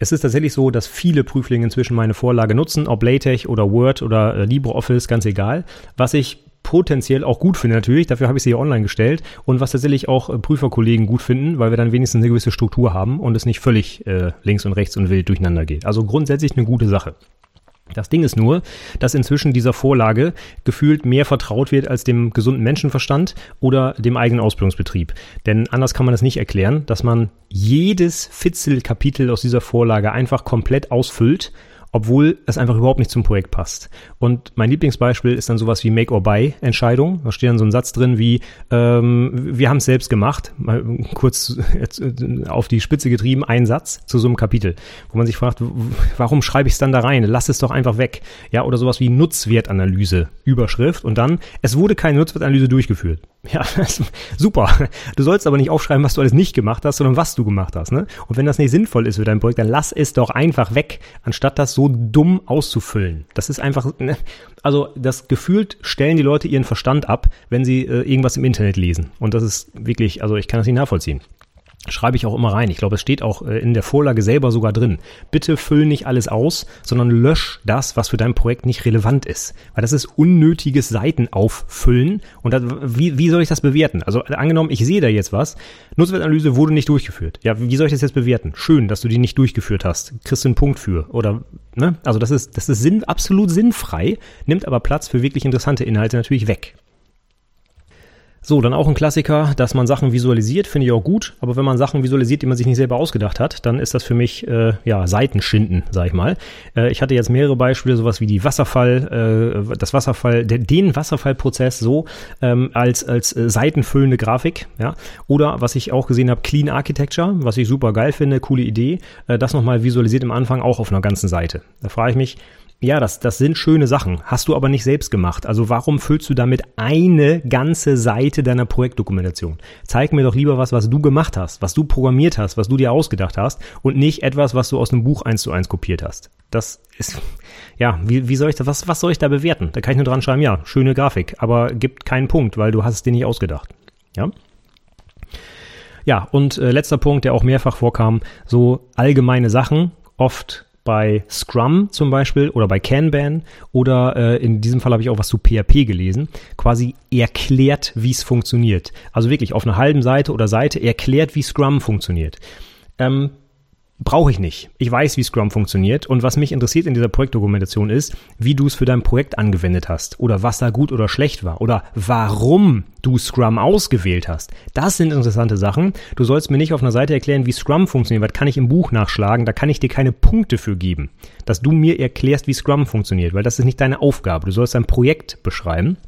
Es ist tatsächlich so, dass viele Prüflinge inzwischen meine Vorlage nutzen, ob LaTeX oder Word oder LibreOffice, ganz egal. Was ich potenziell auch gut finde natürlich, dafür habe ich sie hier online gestellt und was tatsächlich auch Prüferkollegen gut finden, weil wir dann wenigstens eine gewisse Struktur haben und es nicht völlig links und rechts und wild durcheinander geht. Also grundsätzlich eine gute Sache. Das Ding ist nur, dass inzwischen dieser Vorlage gefühlt mehr vertraut wird als dem gesunden Menschenverstand oder dem eigenen Ausbildungsbetrieb. Denn anders kann man das nicht erklären, dass man jedes Fitzelkapitel aus dieser Vorlage einfach komplett ausfüllt, obwohl es einfach überhaupt nicht zum Projekt passt. Und mein Lieblingsbeispiel ist dann sowas wie Make-or-Buy-Entscheidung. Da steht dann so ein Satz drin wie, wir haben es selbst gemacht, mal kurz auf die Spitze getrieben, ein Satz zu so einem Kapitel, wo man sich fragt, warum schreibe ich es dann da rein? Lass es doch einfach weg. Ja, oder sowas wie Nutzwertanalyse, Überschrift und dann, es wurde keine Nutzwertanalyse durchgeführt. Ja, super. Du sollst aber nicht aufschreiben, was du alles nicht gemacht hast, sondern was du gemacht hast. Ne? Und wenn das nicht sinnvoll ist für dein Projekt, dann lass es doch einfach weg, anstatt das so dumm auszufüllen. Das ist einfach, ne? Also das gefühlt stellen die Leute ihren Verstand ab, wenn sie irgendwas im Internet lesen. Und das ist wirklich, also ich kann das nicht nachvollziehen. Schreibe ich auch immer rein. Ich glaube, es steht auch in der Vorlage selber sogar drin. Bitte füll nicht alles aus, sondern lösch das, was für dein Projekt nicht relevant ist. Weil das ist unnötiges Seitenauffüllen. Und das, wie soll ich das bewerten? Also angenommen, ich sehe da jetzt was. Nutzwertanalyse wurde nicht durchgeführt. Ja, wie soll ich das jetzt bewerten? Schön, dass du die nicht durchgeführt hast. Kriegst du einen Punkt für. Oder, ne? Also das ist absolut sinnfrei, nimmt aber Platz für wirklich interessante Inhalte natürlich weg. So, dann auch ein Klassiker, dass man Sachen visualisiert, finde ich auch gut. Aber wenn man Sachen visualisiert, die man sich nicht selber ausgedacht hat, dann ist das für mich Seitenschinden, sag ich mal. Ich hatte jetzt mehrere Beispiele, sowas wie den Wasserfallprozess so als seitenfüllende Grafik. Ja? Oder was ich auch gesehen habe, Clean Architecture, was ich super geil finde, coole Idee. Das nochmal visualisiert am Anfang auch auf einer ganzen Seite. Da frage ich mich, ja, das sind schöne Sachen, hast du aber nicht selbst gemacht. Also warum füllst du damit eine ganze Seite deiner Projektdokumentation? Zeig mir doch lieber was du gemacht hast, was du programmiert hast, was du dir ausgedacht hast und nicht etwas, was du aus einem Buch 1:1 kopiert hast. Das ist, ja, wie soll ich das, was soll ich da bewerten? Da kann ich nur dran schreiben, ja, schöne Grafik, aber gibt keinen Punkt, weil du hast es dir nicht ausgedacht. Ja? Ja, und letzter Punkt, der auch mehrfach vorkam, so allgemeine Sachen, oft bei Scrum zum Beispiel oder bei Kanban oder in diesem Fall habe ich auch was zu PHP gelesen, quasi erklärt, wie es funktioniert. Also wirklich auf einer halben Seite oder Seite erklärt, wie Scrum funktioniert. Brauche ich nicht. Ich weiß, wie Scrum funktioniert und was mich interessiert in dieser Projektdokumentation ist, wie du es für dein Projekt angewendet hast oder was da gut oder schlecht war oder warum du Scrum ausgewählt hast. Das sind interessante Sachen. Du sollst mir nicht auf einer Seite erklären, wie Scrum funktioniert. Was kann ich im Buch nachschlagen? Da kann ich dir keine Punkte für geben, dass du mir erklärst, wie Scrum funktioniert, weil das ist nicht deine Aufgabe. Du sollst dein Projekt beschreiben.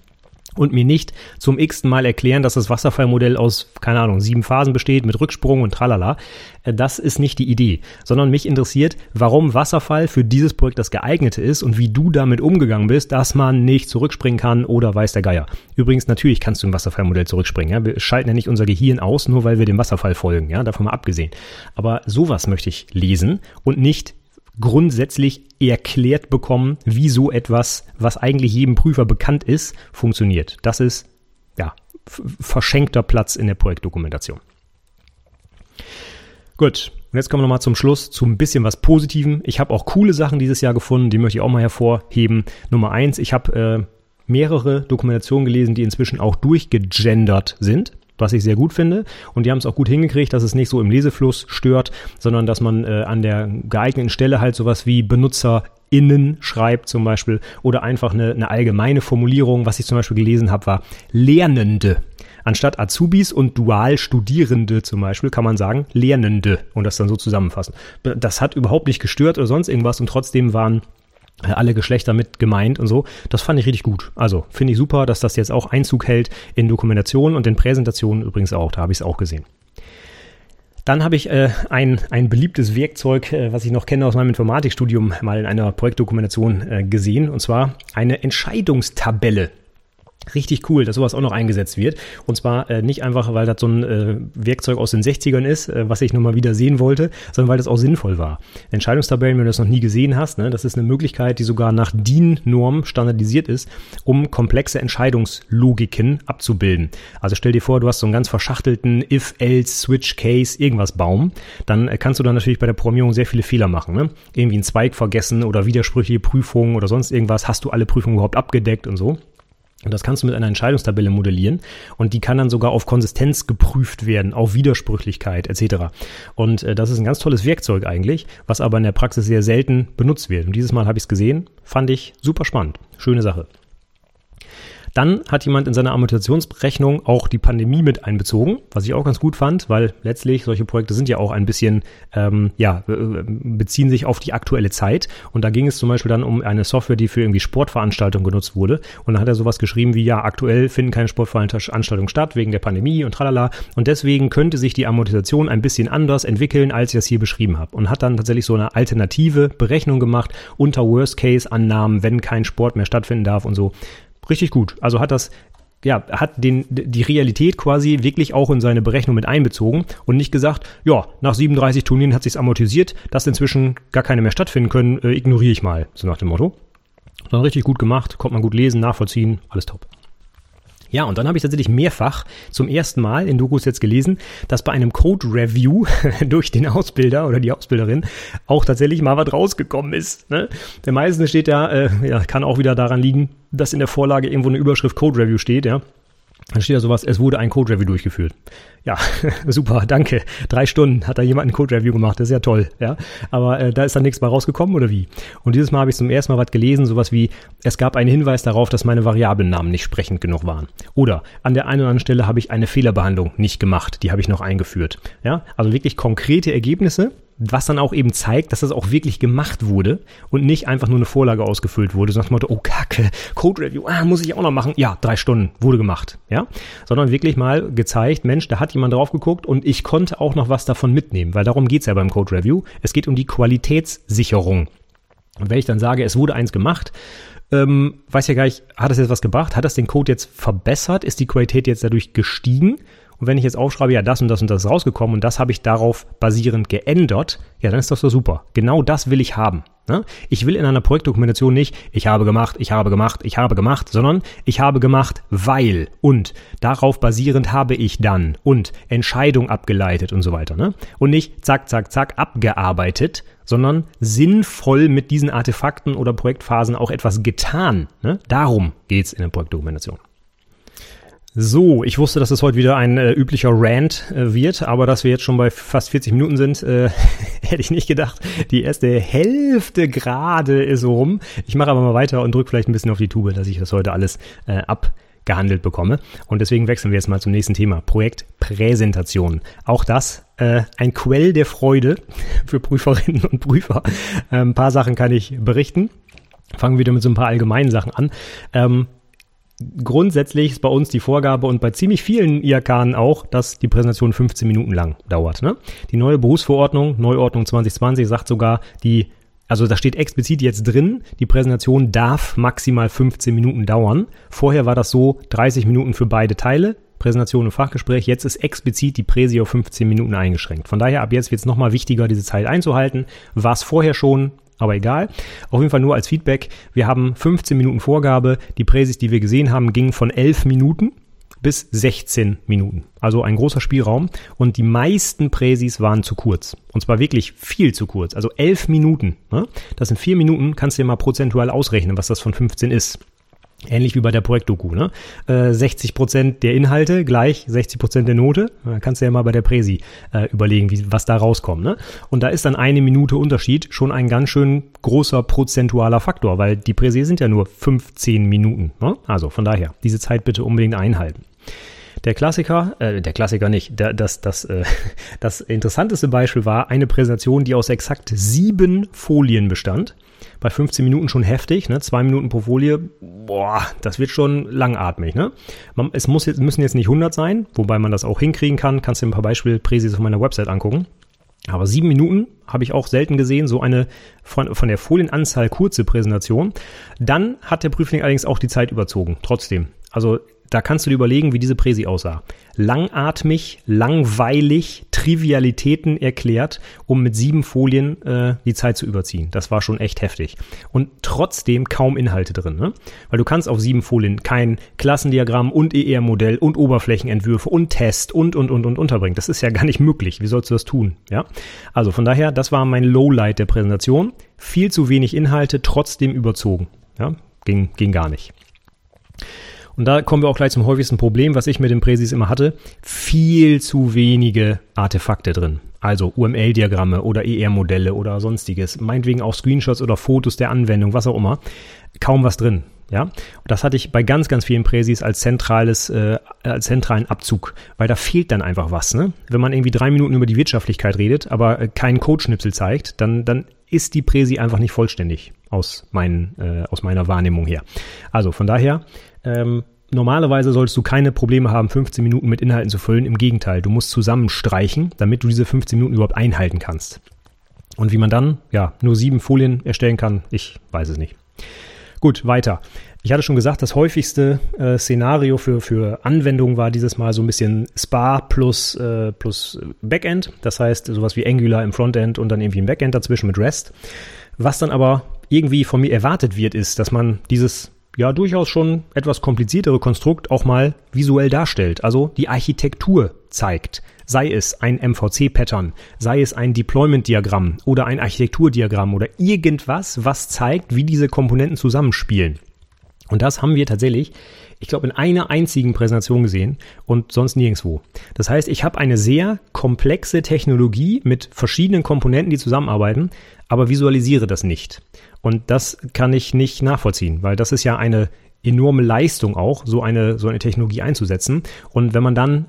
Und mir nicht zum x-ten Mal erklären, dass das Wasserfallmodell aus, keine Ahnung, 7 Phasen besteht mit Rücksprung und tralala. Das ist nicht die Idee, sondern mich interessiert, warum Wasserfall für dieses Projekt das geeignete ist und wie du damit umgegangen bist, dass man nicht zurückspringen kann oder weiß der Geier. Übrigens, natürlich kannst du im Wasserfallmodell zurückspringen. Ja? Wir schalten ja nicht unser Gehirn aus, nur weil wir dem Wasserfall folgen. Ja? Davon mal abgesehen. Aber sowas möchte ich lesen und nicht grundsätzlich erklärt bekommen, wie so etwas, was eigentlich jedem Prüfer bekannt ist, funktioniert. Das ist, ja, verschenkter Platz in der Projektdokumentation. Gut, Und jetzt kommen wir nochmal zum Schluss zu ein bisschen was Positivem. Ich habe auch coole Sachen dieses Jahr gefunden, die möchte ich auch mal hervorheben. Nummer 1, ich habe mehrere Dokumentationen gelesen, die inzwischen auch durchgegendert sind, was ich sehr gut finde. Und die haben es auch gut hingekriegt, dass es nicht so im Lesefluss stört, sondern dass man an der geeigneten Stelle halt sowas wie BenutzerInnen schreibt zum Beispiel oder einfach eine allgemeine Formulierung. Was ich zum Beispiel gelesen habe, war Lernende. Anstatt Azubis und Dualstudierende zum Beispiel kann man sagen Lernende und das dann so zusammenfassen. Das hat überhaupt nicht gestört oder sonst irgendwas und trotzdem waren alle Geschlechter mit gemeint und so. Das fand ich richtig gut. Also finde ich super, dass das jetzt auch Einzug hält in Dokumentationen und in Präsentationen übrigens auch. Da habe ich es auch gesehen. Dann habe ich ein beliebtes Werkzeug, was ich noch kenne aus meinem Informatikstudium, mal in einer Projektdokumentation gesehen. Und zwar eine Entscheidungstabelle. Richtig cool, dass sowas auch noch eingesetzt wird. Und zwar nicht einfach, weil das so ein Werkzeug aus den 60ern ist, was ich nochmal wieder sehen wollte, sondern weil das auch sinnvoll war. Entscheidungstabellen, wenn du das noch nie gesehen hast, ne, das ist eine Möglichkeit, die sogar nach DIN-Norm standardisiert ist, um komplexe Entscheidungslogiken abzubilden. Also stell dir vor, du hast so einen ganz verschachtelten If-Else-Switch-Case-Irgendwas-Baum. Dann kannst du dann natürlich bei der Programmierung sehr viele Fehler machen. Ne? Irgendwie einen Zweig vergessen oder widersprüchliche Prüfungen oder sonst irgendwas. Hast du alle Prüfungen überhaupt abgedeckt und so? Und das kannst du mit einer Entscheidungstabelle modellieren und die kann dann sogar auf Konsistenz geprüft werden, auf Widersprüchlichkeit etc. Und das ist ein ganz tolles Werkzeug eigentlich, was aber in der Praxis sehr selten benutzt wird. Und dieses Mal habe ich es gesehen, fand ich super spannend, schöne Sache. Dann hat jemand in seiner Amortisationsberechnung auch die Pandemie mit einbezogen, was ich auch ganz gut fand, weil letztlich solche Projekte sind ja auch ein bisschen, beziehen sich auf die aktuelle Zeit. Und da ging es zum Beispiel dann um eine Software, die für irgendwie Sportveranstaltungen genutzt wurde. Und dann hat er sowas geschrieben wie, ja, aktuell finden keine Sportveranstaltungen statt wegen der Pandemie und tralala. Und deswegen könnte sich die Amortisation ein bisschen anders entwickeln, als ich das hier beschrieben habe. Und hat dann tatsächlich so eine alternative Berechnung gemacht unter Worst-Case-Annahmen, wenn kein Sport mehr stattfinden darf und so. Richtig gut. Also hat das, ja, hat die Realität quasi wirklich auch in seine Berechnung mit einbezogen und nicht gesagt, ja, nach 37 Turnieren hat sich's amortisiert, dass inzwischen gar keine mehr stattfinden können, ignoriere ich mal, so nach dem Motto. Dann richtig gut gemacht, konnte man gut lesen, nachvollziehen, alles top. Ja, und dann habe ich tatsächlich mehrfach zum ersten Mal in Dokus jetzt gelesen, dass bei einem Code-Review durch den Ausbilder oder die Ausbilderin auch tatsächlich mal was rausgekommen ist. Ne? Der meistens steht da, kann auch wieder daran liegen, dass in der Vorlage irgendwo eine Überschrift Code-Review steht, ja. Dann steht da sowas, es wurde ein Code-Review durchgeführt. Ja, super, danke. 3 Stunden hat da jemand ein Code-Review gemacht, das ist ja toll. Ja, aber da ist dann nichts mal rausgekommen, oder wie? Und dieses Mal habe ich zum ersten Mal was gelesen, sowas wie, es gab einen Hinweis darauf, dass meine Variablennamen nicht sprechend genug waren. Oder, an der einen oder anderen Stelle habe ich eine Fehlerbehandlung nicht gemacht, die habe ich noch eingeführt. Ja, also wirklich konkrete Ergebnisse, was dann auch eben zeigt, dass das auch wirklich gemacht wurde und nicht einfach nur eine Vorlage ausgefüllt wurde. So nach dem Motto, oh Kacke, Code-Review, muss ich auch noch machen. Ja, 3 Stunden, wurde gemacht. Ja, sondern wirklich mal gezeigt, Mensch, da hat jemand drauf geguckt und ich konnte auch noch was davon mitnehmen, weil darum geht's ja beim Code-Review. Es geht um die Qualitätssicherung. Und wenn ich dann sage, es wurde eins gemacht, weiß ja gar nicht, hat das jetzt was gebracht? Hat das den Code jetzt verbessert? Ist die Qualität jetzt dadurch gestiegen? Und wenn ich jetzt aufschreibe, ja, das und das und das ist rausgekommen und das habe ich darauf basierend geändert, ja, dann ist das doch super. Genau das will ich haben. Ne? Ich will in einer Projektdokumentation nicht, ich habe gemacht, sondern ich habe gemacht, weil und darauf basierend habe ich dann und Entscheidung abgeleitet und so weiter. Ne? Und nicht zack, abgearbeitet, sondern sinnvoll mit diesen Artefakten oder Projektphasen auch etwas getan. Ne? Darum geht's in der Projektdokumentation. So, ich wusste, dass es heute wieder ein üblicher Rant wird, aber dass wir jetzt schon bei fast 40 Minuten sind, hätte ich nicht gedacht. Die erste Hälfte gerade ist so rum. Ich mache aber mal weiter und drücke vielleicht ein bisschen auf die Tube, dass ich das heute alles abgehandelt bekomme. Und deswegen wechseln wir jetzt mal zum nächsten Thema, Projektpräsentation. Auch das ein Quell der Freude für Prüferinnen und Prüfer. Ein paar Sachen kann ich berichten. Fangen wir wieder mit so ein paar allgemeinen Sachen an. Grundsätzlich ist bei uns die Vorgabe und bei ziemlich vielen IHKern auch, dass die Präsentation 15 Minuten lang dauert. Ne? Die neue Berufsverordnung, Neuordnung 2020, sagt sogar, also da steht explizit jetzt drin, die Präsentation darf maximal 15 Minuten dauern. Vorher war das so 30 Minuten für beide Teile, Präsentation und Fachgespräch. Jetzt ist explizit die Präsi auf 15 Minuten eingeschränkt. Von daher ab jetzt wird es nochmal wichtiger, diese Zeit einzuhalten. War es vorher schon, aber egal. Auf jeden Fall nur als Feedback. Wir haben 15 Minuten Vorgabe. Die Präsis, die wir gesehen haben, gingen von 11 Minuten bis 16 Minuten. Also ein großer Spielraum. Und die meisten Präsis waren zu kurz. Und zwar wirklich viel zu kurz. Also 11 Minuten. Ne? Das sind 4 Minuten. Kannst du dir mal prozentual ausrechnen, was das von 15 ist. Ähnlich wie bei der Projektdoku. Ne? 60% der Inhalte gleich 60% der Note. Da kannst du ja mal bei der Präsi überlegen, was da rauskommt. Ne? Und da ist dann eine Minute Unterschied schon ein ganz schön großer prozentualer Faktor, weil die Präsi sind ja nur 15 Minuten. Ne? Also von daher, diese Zeit bitte unbedingt einhalten. Das interessanteste Beispiel war eine Präsentation, die aus exakt 7 Folien bestand. Bei 15 Minuten schon heftig, ne? 2 Minuten pro Folie, boah, das wird schon langatmig. Ne? Es müssen jetzt nicht 100 sein, wobei man das auch hinkriegen kann. Kannst dir ein paar Beispielpräsis auf meiner Website angucken. Aber 7 Minuten habe ich auch selten gesehen, so eine von der Folienanzahl kurze Präsentation. Dann hat der Prüfling allerdings auch die Zeit überzogen, trotzdem. Also da kannst du dir überlegen, wie diese Präsi aussah. Langatmig, langweilig, Trivialitäten erklärt, um mit 7 Folien die Zeit zu überziehen. Das war schon echt heftig. Und trotzdem kaum Inhalte drin, ne? Weil du kannst auf 7 Folien kein Klassendiagramm und ER-Modell und Oberflächenentwürfe und Test und unterbringen. Das ist ja gar nicht möglich. Wie sollst du das tun? Ja? Also von daher, das war mein Lowlight der Präsentation. Viel zu wenig Inhalte, trotzdem überzogen. Ja? Ging gar nicht. Und da kommen wir auch gleich zum häufigsten Problem, was ich mit den Präsis immer hatte. Viel zu wenige Artefakte drin. Also UML-Diagramme oder ER-Modelle oder sonstiges. Meinetwegen auch Screenshots oder Fotos der Anwendung, was auch immer. Kaum was drin. Ja, und das hatte ich bei ganz, ganz vielen Präsis als zentralen Abzug, weil da fehlt dann einfach was. Ne? Wenn man irgendwie 3 Minuten über die Wirtschaftlichkeit redet, aber keinen Codeschnipsel zeigt, dann ist die Präsi einfach nicht vollständig aus meiner Wahrnehmung her. Also von daher, normalerweise solltest du keine Probleme haben, 15 Minuten mit Inhalten zu füllen. Im Gegenteil, du musst zusammenstreichen, damit du diese 15 Minuten überhaupt einhalten kannst. Und wie man dann nur 7 Folien erstellen kann, ich weiß es nicht. Gut, weiter. Ich hatte schon gesagt, das häufigste Szenario für Anwendungen war dieses Mal so ein bisschen Spa plus Backend. Das heißt, sowas wie Angular im Frontend und dann irgendwie ein Backend dazwischen mit REST. Was dann aber irgendwie von mir erwartet wird, ist, dass man dieses durchaus schon etwas kompliziertere Konstrukt auch mal visuell darstellt. Also die Architektur zeigt. Sei es ein MVC-Pattern, sei es ein Deployment-Diagramm oder ein Architekturdiagramm oder irgendwas, was zeigt, wie diese Komponenten zusammenspielen. Und das haben wir tatsächlich, ich glaube, in einer einzigen Präsentation gesehen und sonst nirgendwo. Das heißt, ich habe eine sehr komplexe Technologie mit verschiedenen Komponenten, die zusammenarbeiten, aber visualisiere das nicht. Und das kann ich nicht nachvollziehen, weil das ist ja eine enorme Leistung auch, so eine Technologie einzusetzen. Und wenn man dann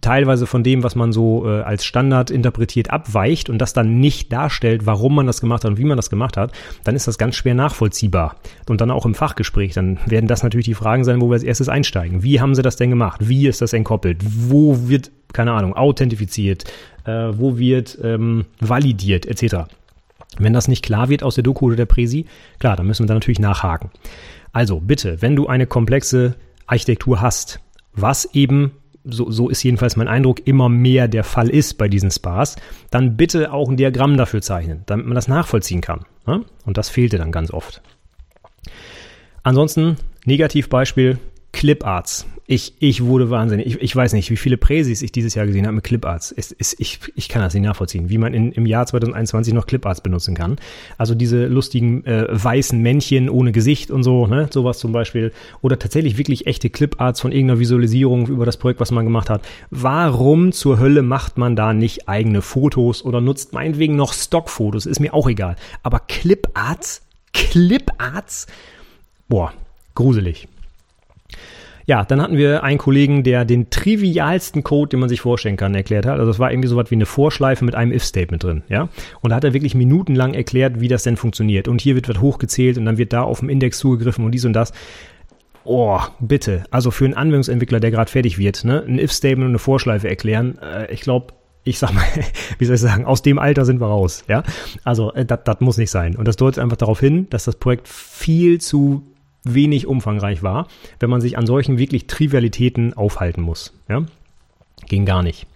teilweise von dem, was man so als Standard interpretiert, abweicht und das dann nicht darstellt, warum man das gemacht hat und wie man das gemacht hat, dann ist das ganz schwer nachvollziehbar. Und dann auch im Fachgespräch, dann werden das natürlich die Fragen sein, wo wir als erstes einsteigen. Wie haben sie das denn gemacht? Wie ist das entkoppelt? Wo wird, keine Ahnung, authentifiziert? Wo wird validiert, etc.? Wenn das nicht klar wird aus der Doku oder der Präsi, klar, dann müssen wir da natürlich nachhaken. Also bitte, wenn du eine komplexe Architektur hast, was eben so ist jedenfalls mein Eindruck, immer mehr der Fall ist bei diesen Spas, dann bitte auch ein Diagramm dafür zeichnen, damit man das nachvollziehen kann. Und das fehlte dann ganz oft. Ansonsten, Negativbeispiel, Cliparts. Ich wurde wahnsinnig. Ich weiß nicht, wie viele Präsis ich dieses Jahr gesehen habe mit Cliparts. Ich kann das nicht nachvollziehen, wie man im Jahr 2021 noch Cliparts benutzen kann. Also diese lustigen weißen Männchen ohne Gesicht und so, ne? Sowas zum Beispiel. Oder tatsächlich wirklich echte Cliparts von irgendeiner Visualisierung über das Projekt, was man gemacht hat. Warum zur Hölle macht man da nicht eigene Fotos oder nutzt meinetwegen noch Stockfotos? Ist mir auch egal. Aber Cliparts? Boah, gruselig. Ja, dann hatten wir einen Kollegen, der den trivialsten Code, den man sich vorstellen kann, erklärt hat. Also das war irgendwie so was wie eine Vorschleife mit einem If-Statement drin, ja. Und da hat er wirklich minutenlang erklärt, wie das denn funktioniert. Und hier wird was hochgezählt und dann wird da auf den Index zugegriffen und dies und das. Oh, bitte. Also für einen Anwendungsentwickler, der gerade fertig wird, ne, ein If-Statement und eine Vorschleife erklären, aus dem Alter sind wir raus, ja. Also das muss nicht sein. Und das deutet einfach darauf hin, dass das Projekt viel zu wenig umfangreich war, wenn man sich an solchen wirklich Trivialitäten aufhalten muss. Ja? Ging gar nicht.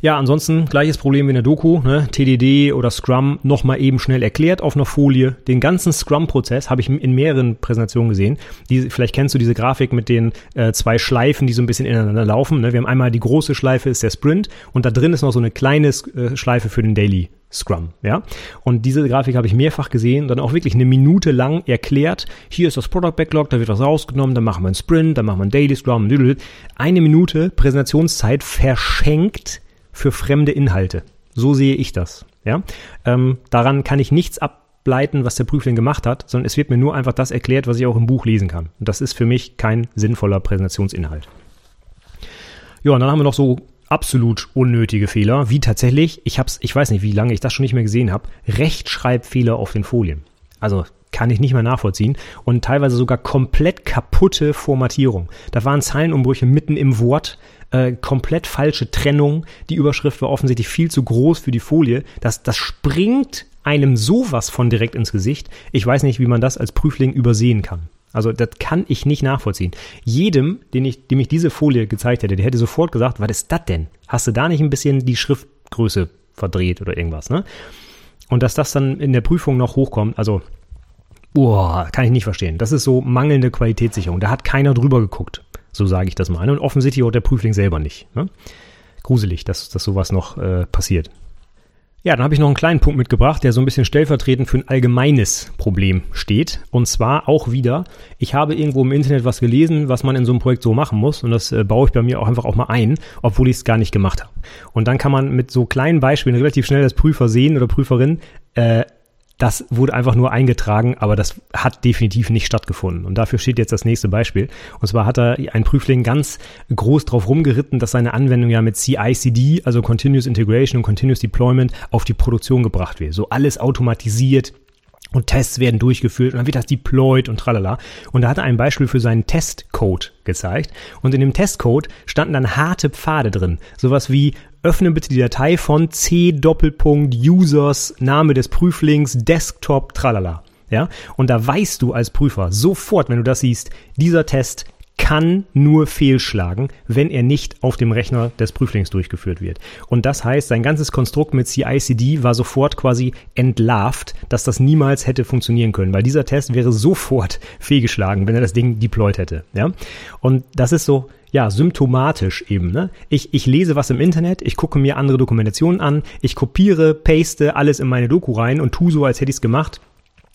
Ja, ansonsten gleiches Problem wie in der Doku, ne? TDD oder Scrum nochmal eben schnell erklärt auf einer Folie. Den ganzen Scrum-Prozess habe ich in mehreren Präsentationen gesehen. Vielleicht kennst du diese Grafik mit den zwei Schleifen, die so ein bisschen ineinander laufen. Ne? Wir haben einmal die große Schleife, ist der Sprint, und da drin ist noch so eine kleine Schleife für den Daily Scrum, ja. Und diese Grafik habe ich mehrfach gesehen, dann auch wirklich eine Minute lang erklärt. Hier ist das Product Backlog, da wird was rausgenommen, dann machen wir einen Sprint, dann machen wir einen Daily Scrum. Eine Minute Präsentationszeit verschenkt für fremde Inhalte. So sehe ich das, ja. Daran kann ich nichts ableiten, was der Prüfling gemacht hat, sondern es wird mir nur einfach das erklärt, was ich auch im Buch lesen kann. Und das ist für mich kein sinnvoller Präsentationsinhalt. Ja, und dann haben wir noch so absolut unnötige Fehler, wie tatsächlich, ich weiß nicht, wie lange ich das schon nicht mehr gesehen habe, Rechtschreibfehler auf den Folien. Also kann ich nicht mehr nachvollziehen. Und teilweise sogar komplett kaputte Formatierung. Da waren Zeilenumbrüche mitten im Wort, komplett falsche Trennung. Die Überschrift war offensichtlich viel zu groß für die Folie. Das springt einem sowas von direkt ins Gesicht. Ich weiß nicht, wie man das als Prüfling übersehen kann. Also das kann ich nicht nachvollziehen. Jedem, dem ich diese Folie gezeigt hätte, der hätte sofort gesagt, was ist das denn? Hast du da nicht ein bisschen die Schriftgröße verdreht oder irgendwas, ne? Und dass das dann in der Prüfung noch hochkommt, also kann ich nicht verstehen. Das ist so mangelnde Qualitätssicherung. Da hat keiner drüber geguckt, so sage ich das mal. Und offensichtlich auch der Prüfling selber nicht, ne? Gruselig, dass sowas noch passiert. Ja, dann habe ich noch einen kleinen Punkt mitgebracht, der so ein bisschen stellvertretend für ein allgemeines Problem steht. Und zwar auch wieder, ich habe irgendwo im Internet was gelesen, was man in so einem Projekt so machen muss. Und das baue ich bei mir auch einfach auch mal ein, obwohl ich es gar nicht gemacht habe. Und dann kann man mit so kleinen Beispielen relativ schnell als Prüfer sehen oder Prüferin, das wurde einfach nur eingetragen, aber das hat definitiv nicht stattgefunden. Und dafür steht jetzt das nächste Beispiel. Und zwar hat da ein Prüfling ganz groß drauf rumgeritten, dass seine Anwendung ja mit CI/CD, also Continuous Integration und Continuous Deployment, auf die Produktion gebracht wird. So alles automatisiert und Tests werden durchgeführt und dann wird das deployed und tralala. Und da hat er ein Beispiel für seinen Testcode gezeigt. Und in dem Testcode standen dann harte Pfade drin. Sowas wie: Öffne bitte die Datei von C:\Users, Name des Prüflings, Desktop, tralala. Ja? Und da weißt du als Prüfer sofort, wenn du das siehst, dieser Test kann nur fehlschlagen, wenn er nicht auf dem Rechner des Prüflings durchgeführt wird. Und das heißt, sein ganzes Konstrukt mit CI/CD war sofort quasi entlarvt, dass das niemals hätte funktionieren können, weil dieser Test wäre sofort fehlgeschlagen, wenn er das Ding deployed hätte. Ja? Und das ist so, ja, symptomatisch eben, ne? Ich lese was im Internet, ich gucke mir andere Dokumentationen an, ich kopiere, paste alles in meine Doku rein und tue so, als hätte ich es gemacht.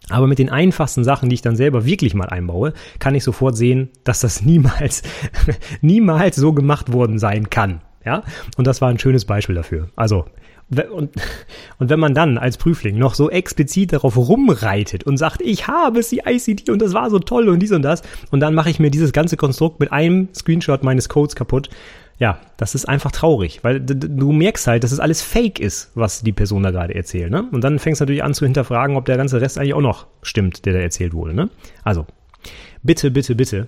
Aber mit den einfachsten Sachen, die ich dann selber wirklich mal einbaue, kann ich sofort sehen, dass das niemals so gemacht worden sein kann, ja? Und das war ein schönes Beispiel dafür. Also, und wenn man dann als Prüfling noch so explizit darauf rumreitet und sagt, ich habe CI/CD und das war so toll und dies und das, und dann mache ich mir dieses ganze Konstrukt mit einem Screenshot meines Codes kaputt, ja, das ist einfach traurig, weil du merkst halt, dass es alles Fake ist, was die Person da gerade erzählt, ne? Und dann fängst du natürlich an zu hinterfragen, ob der ganze Rest eigentlich auch noch stimmt, der da erzählt wurde, ne? Also, bitte, bitte, bitte.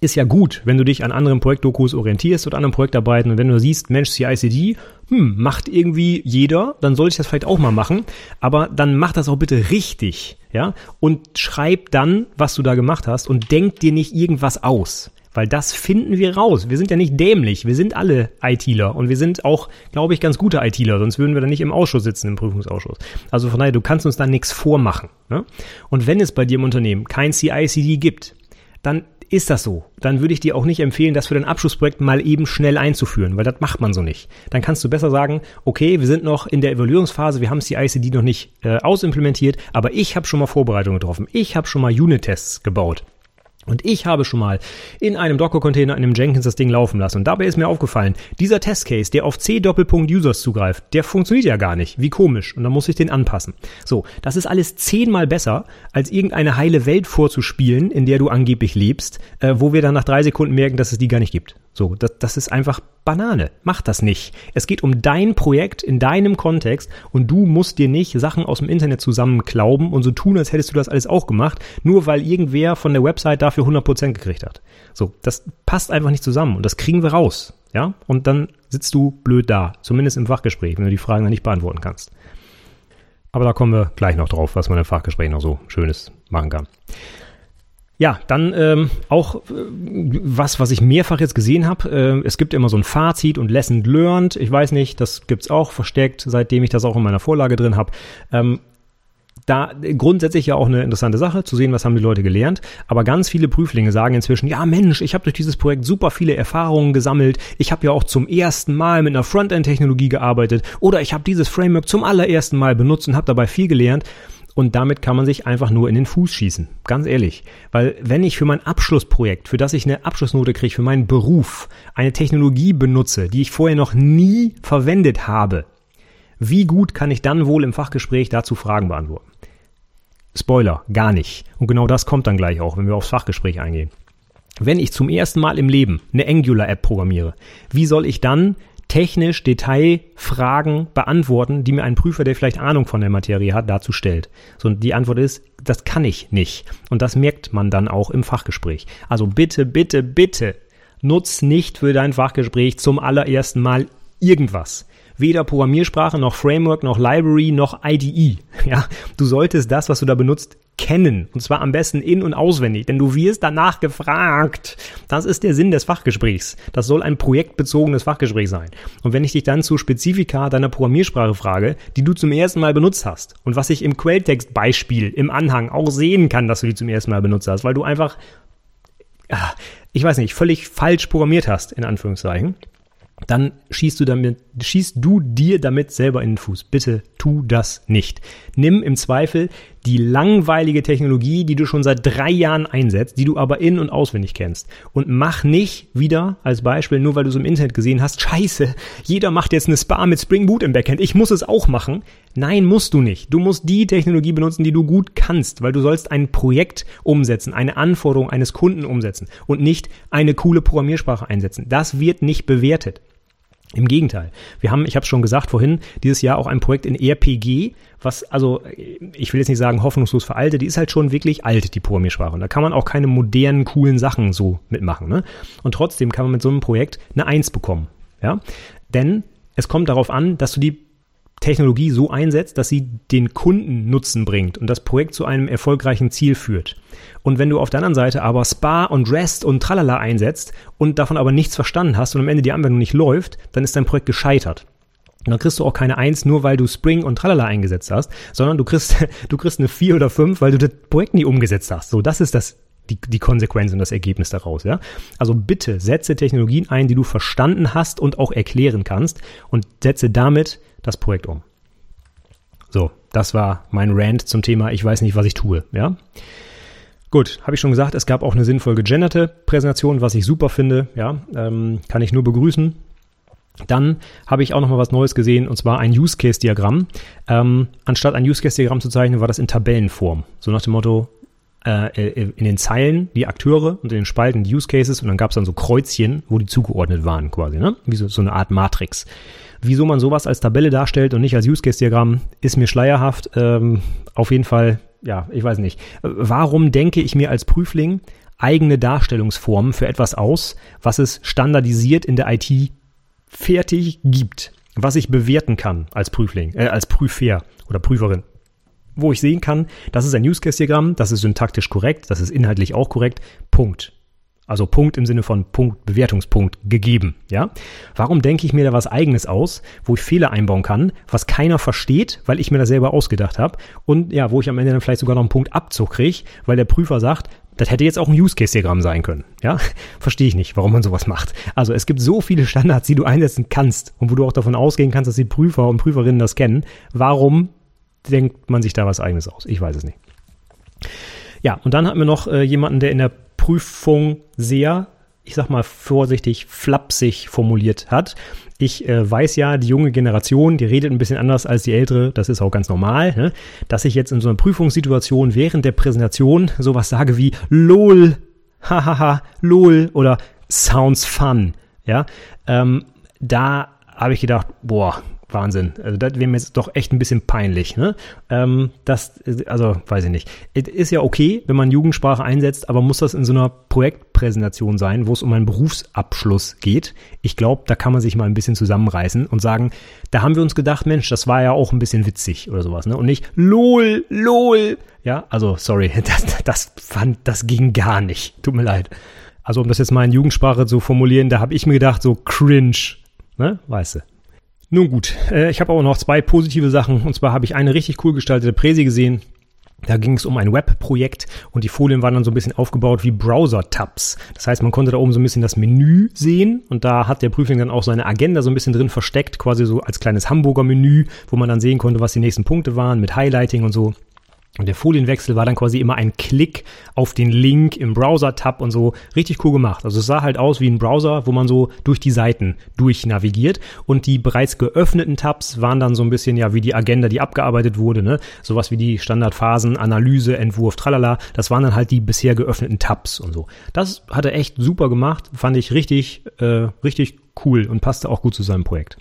Ist ja gut, wenn du dich an anderen Projektdokus orientierst oder anderen Projektarbeiten und wenn du siehst, Mensch, CI/CD, macht irgendwie jeder, dann sollte ich das vielleicht auch mal machen, aber dann mach das auch bitte richtig, ja, und schreib dann, was du da gemacht hast und denk dir nicht irgendwas aus, weil das finden wir raus. Wir sind ja nicht dämlich, wir sind alle ITler und wir sind auch, glaube ich, ganz gute ITler, sonst würden wir da nicht im Ausschuss sitzen, im Prüfungsausschuss. Also von daher, du kannst uns da nichts vormachen, ne? Und wenn es bei dir im Unternehmen kein CI/CD gibt, dann ist das so, dann würde ich dir auch nicht empfehlen, das für dein Abschlussprojekt mal eben schnell einzuführen, weil das macht man so nicht. Dann kannst du besser sagen, okay, wir sind noch in der Evaluierungsphase, wir haben CI/CD noch nicht ausimplementiert, aber ich habe schon mal Vorbereitungen getroffen, ich habe schon mal Unit-Tests gebaut und ich habe schon mal in einem Docker-Container, in einem Jenkins das Ding laufen lassen und dabei ist mir aufgefallen, dieser Testcase, der auf C:\Users zugreift, der funktioniert ja gar nicht, wie komisch, und dann muss ich den anpassen. So, das ist alles 10-mal besser, als irgendeine heile Welt vorzuspielen, in der du angeblich lebst, wo wir dann nach 3 Sekunden merken, dass es die gar nicht gibt. So, das ist einfach Banane. Mach das nicht. Es geht um dein Projekt in deinem Kontext und du musst dir nicht Sachen aus dem Internet zusammenklauben und so tun, als hättest du das alles auch gemacht, nur weil irgendwer von der Website dafür 100% gekriegt hat. So, das passt einfach nicht zusammen und das kriegen wir raus, ja? Und dann sitzt du blöd da, zumindest im Fachgespräch, wenn du die Fragen dann nicht beantworten kannst. Aber da kommen wir gleich noch drauf, was man im Fachgespräch noch so Schönes machen kann. Ja, dann auch was ich mehrfach jetzt gesehen habe. Es gibt immer so ein Fazit und Lesson Learned. Ich weiß nicht, das gibt's auch versteckt, seitdem ich das auch in meiner Vorlage drin habe. Da grundsätzlich ja auch eine interessante Sache, zu sehen, was haben die Leute gelernt. Aber ganz viele Prüflinge sagen inzwischen, ja Mensch, ich habe durch dieses Projekt super viele Erfahrungen gesammelt. Ich habe ja auch zum ersten Mal mit einer Frontend-Technologie gearbeitet. Oder ich habe dieses Framework zum allerersten Mal benutzt und habe dabei viel gelernt. Und damit kann man sich einfach nur in den Fuß schießen. Ganz ehrlich. Weil wenn ich für mein Abschlussprojekt, für das ich eine Abschlussnote kriege, für meinen Beruf, eine Technologie benutze, die ich vorher noch nie verwendet habe, wie gut kann ich dann wohl im Fachgespräch dazu Fragen beantworten? Spoiler, gar nicht. Und genau das kommt dann gleich auch, wenn wir aufs Fachgespräch eingehen. Wenn ich zum ersten Mal im Leben eine Angular-App programmiere, wie soll ich dann technisch Detailfragen beantworten, die mir ein Prüfer, der vielleicht Ahnung von der Materie hat, dazu stellt? So, die Antwort ist, das kann ich nicht. Und das merkt man dann auch im Fachgespräch. Also bitte, bitte, bitte, nutz nicht für dein Fachgespräch zum allerersten Mal irgendwas. Weder Programmiersprache, noch Framework, noch Library, noch IDE. Ja, du solltest das, was du da benutzt, kennen. Und zwar am besten in- und auswendig, denn du wirst danach gefragt. Das ist der Sinn des Fachgesprächs. Das soll ein projektbezogenes Fachgespräch sein. Und wenn ich dich dann zu Spezifika deiner Programmiersprache frage, die du zum ersten Mal benutzt hast und was ich im Quelltextbeispiel im Anhang auch sehen kann, dass du die zum ersten Mal benutzt hast, weil du einfach, ich weiß nicht, völlig falsch programmiert hast, in Anführungszeichen, dann schießt du dir damit selber in den Fuß. Bitte tu das nicht. Nimm im Zweifel die langweilige Technologie, die du schon seit 3 Jahren einsetzt, die du aber in- und auswendig kennst. Und mach nicht wieder, als Beispiel, nur weil du es im Internet gesehen hast, scheiße, jeder macht jetzt eine Spa mit Spring Boot im Backend, ich muss es auch machen. Nein, musst du nicht. Du musst die Technologie benutzen, die du gut kannst, weil du sollst ein Projekt umsetzen, eine Anforderung eines Kunden umsetzen und nicht eine coole Programmiersprache einsetzen. Das wird nicht bewertet. Im Gegenteil. Ich habe es schon gesagt vorhin, dieses Jahr auch ein Projekt in RPG, was, also ich will jetzt nicht sagen hoffnungslos veraltet, die ist halt schon wirklich alt, die Programmiersprache. Und da kann man auch keine modernen, coolen Sachen so mitmachen. Ne? Und trotzdem kann man mit so einem Projekt eine 1 bekommen. Ja? Denn es kommt darauf an, dass du die Technologie so einsetzt, dass sie den Kunden Nutzen bringt und das Projekt zu einem erfolgreichen Ziel führt. Und wenn du auf der anderen Seite aber Spa und REST und Tralala einsetzt und davon aber nichts verstanden hast und am Ende die Anwendung nicht läuft, dann ist dein Projekt gescheitert. Und dann kriegst du auch keine 1, nur weil du Spring und Tralala eingesetzt hast, sondern du kriegst eine 4 oder 5, weil du das Projekt nie umgesetzt hast. So, das ist die Konsequenz und das Ergebnis daraus, ja. Also bitte setze Technologien ein, die du verstanden hast und auch erklären kannst und setze damit das Projekt um. So, das war mein Rant zum Thema, ich weiß nicht, was ich tue, ja. Gut, habe ich schon gesagt, es gab auch eine sinnvoll gegenderte Präsentation, was ich super finde, ja, kann ich nur begrüßen. Dann habe ich auch nochmal was Neues gesehen, und zwar ein Use-Case-Diagramm. Anstatt ein Use-Case-Diagramm zu zeichnen, war das in Tabellenform. So nach dem Motto, in den Zeilen die Akteure und in den Spalten die Use Cases und dann gab es dann so Kreuzchen, wo die zugeordnet waren quasi, ne? Wie so eine Art Matrix. Wieso man sowas als Tabelle darstellt und nicht als Use-Case-Diagramm, ist mir schleierhaft. Auf jeden Fall, ja, ich weiß nicht. Warum denke ich mir als Prüfling eigene Darstellungsformen für etwas aus, was es standardisiert in der IT fertig gibt, was ich bewerten kann als Prüfling, als Prüfer oder Prüferin? Wo ich sehen kann, das ist ein Use-Case-Diagramm, das ist syntaktisch korrekt, das ist inhaltlich auch korrekt, Punkt. Also Punkt im Sinne von Punkt, Bewertungspunkt gegeben, ja. Warum denke ich mir da was Eigenes aus, wo ich Fehler einbauen kann, was keiner versteht, weil ich mir das selber ausgedacht habe und ja, wo ich am Ende dann vielleicht sogar noch einen Punkt Abzug kriege, weil der Prüfer sagt, das hätte jetzt auch ein Use-Case-Diagramm sein können, ja. Verstehe ich nicht, warum man sowas macht. Also es gibt so viele Standards, die du einsetzen kannst und wo du auch davon ausgehen kannst, dass die Prüfer und Prüferinnen das kennen. Warum denkt man sich da was Eigenes aus? Ich weiß es nicht. Ja, und dann hatten wir noch jemanden, der in der Prüfung sehr, ich sag mal vorsichtig, flapsig formuliert hat. Ich weiß ja, die junge Generation, die redet ein bisschen anders als die ältere, das ist auch ganz normal, ne? Dass ich jetzt in so einer Prüfungssituation während der Präsentation sowas sage wie LOL, hahaha, LOL oder Sounds fun, ja. Da habe ich gedacht, boah, Wahnsinn. Also das wäre mir jetzt doch echt ein bisschen peinlich. Ne? Das, also weiß ich nicht. Es ist ja okay, wenn man Jugendsprache einsetzt, aber muss das in so einer Projekt Präsentation sein, wo es um einen Berufsabschluss geht. Ich glaube, da kann man sich mal ein bisschen zusammenreißen und sagen, da haben wir uns gedacht, Mensch, das war ja auch ein bisschen witzig oder sowas, ne? Und nicht LOL. Ja, also sorry, das ging gar nicht. Tut mir leid. Also um das jetzt mal in Jugendsprache zu formulieren, da habe ich mir gedacht, so cringe, ne? Weißt du. Nun gut, ich habe auch noch zwei positive Sachen. Und zwar habe ich eine richtig cool gestaltete Präsi gesehen. Da ging es um ein Webprojekt und die Folien waren dann so ein bisschen aufgebaut wie Browser-Tabs. Das heißt, man konnte da oben so ein bisschen das Menü sehen und da hat der Prüfling dann auch seine Agenda so ein bisschen drin versteckt, quasi so als kleines Hamburger-Menü, wo man dann sehen konnte, was die nächsten Punkte waren mit Highlighting und so. Und der Folienwechsel war dann quasi immer ein Klick auf den Link im Browser-Tab und so. Richtig cool gemacht. Also es sah halt aus wie ein Browser, wo man so durch die Seiten durchnavigiert. Und die bereits geöffneten Tabs waren dann so ein bisschen ja wie die Agenda, die abgearbeitet wurde, ne? Sowas wie die Standardphasen, Analyse, Entwurf, tralala. Das waren dann halt die bisher geöffneten Tabs und so. Das hat er echt super gemacht. Fand ich richtig cool und passte auch gut zu seinem Projekt.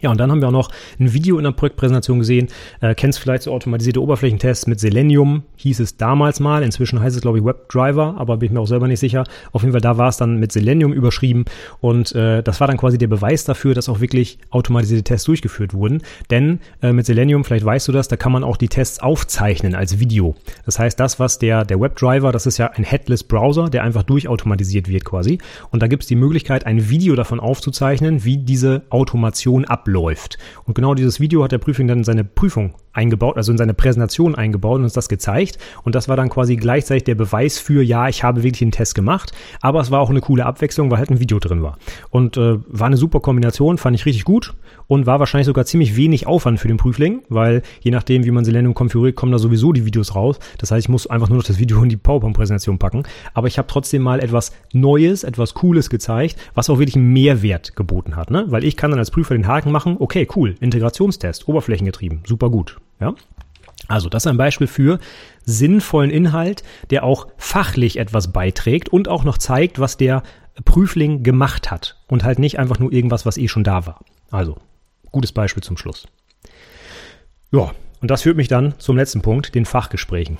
Ja, und dann haben wir auch noch ein Video in der Projektpräsentation gesehen. Kennst vielleicht so automatisierte Oberflächentests mit Selenium, hieß es damals mal. Inzwischen heißt es, glaube ich, WebDriver, aber bin ich mir auch selber nicht sicher. Auf jeden Fall, da war es dann mit Selenium überschrieben. Und das war dann quasi der Beweis dafür, dass auch wirklich automatisierte Tests durchgeführt wurden. Denn mit Selenium, vielleicht weißt du das, da kann man auch die Tests aufzeichnen als Video. Das heißt, das, was der WebDriver, das ist ja ein headless Browser, der einfach durchautomatisiert wird quasi. Und da gibt es die Möglichkeit, ein Video davon aufzuzeichnen, wie diese Automation abläuft. Und genau dieses Video hat der Prüfling dann in seine Prüfung eingebaut, also in seine Präsentation eingebaut und uns das gezeigt. Und das war dann quasi gleichzeitig der Beweis für, ja, ich habe wirklich einen Test gemacht, aber es war auch eine coole Abwechslung, weil halt ein Video drin war. Und war eine super Kombination, fand ich richtig gut und war wahrscheinlich sogar ziemlich wenig Aufwand für den Prüfling, weil je nachdem, wie man Selenium konfiguriert, kommen da sowieso die Videos raus. Das heißt, ich muss einfach nur noch das Video in die PowerPoint-Präsentation packen. Aber ich habe trotzdem mal etwas Neues, etwas Cooles gezeigt, was auch wirklich einen Mehrwert geboten hat, ne? Weil ich kann dann als Prüfer den Haken machen, okay, cool, Integrationstest, oberflächengetrieben, super gut. Ja? Also das ist ein Beispiel für sinnvollen Inhalt, der auch fachlich etwas beiträgt und auch noch zeigt, was der Prüfling gemacht hat und halt nicht einfach nur irgendwas, was eh schon da war. Also gutes Beispiel zum Schluss. Ja, und das führt mich dann zum letzten Punkt, den Fachgesprächen.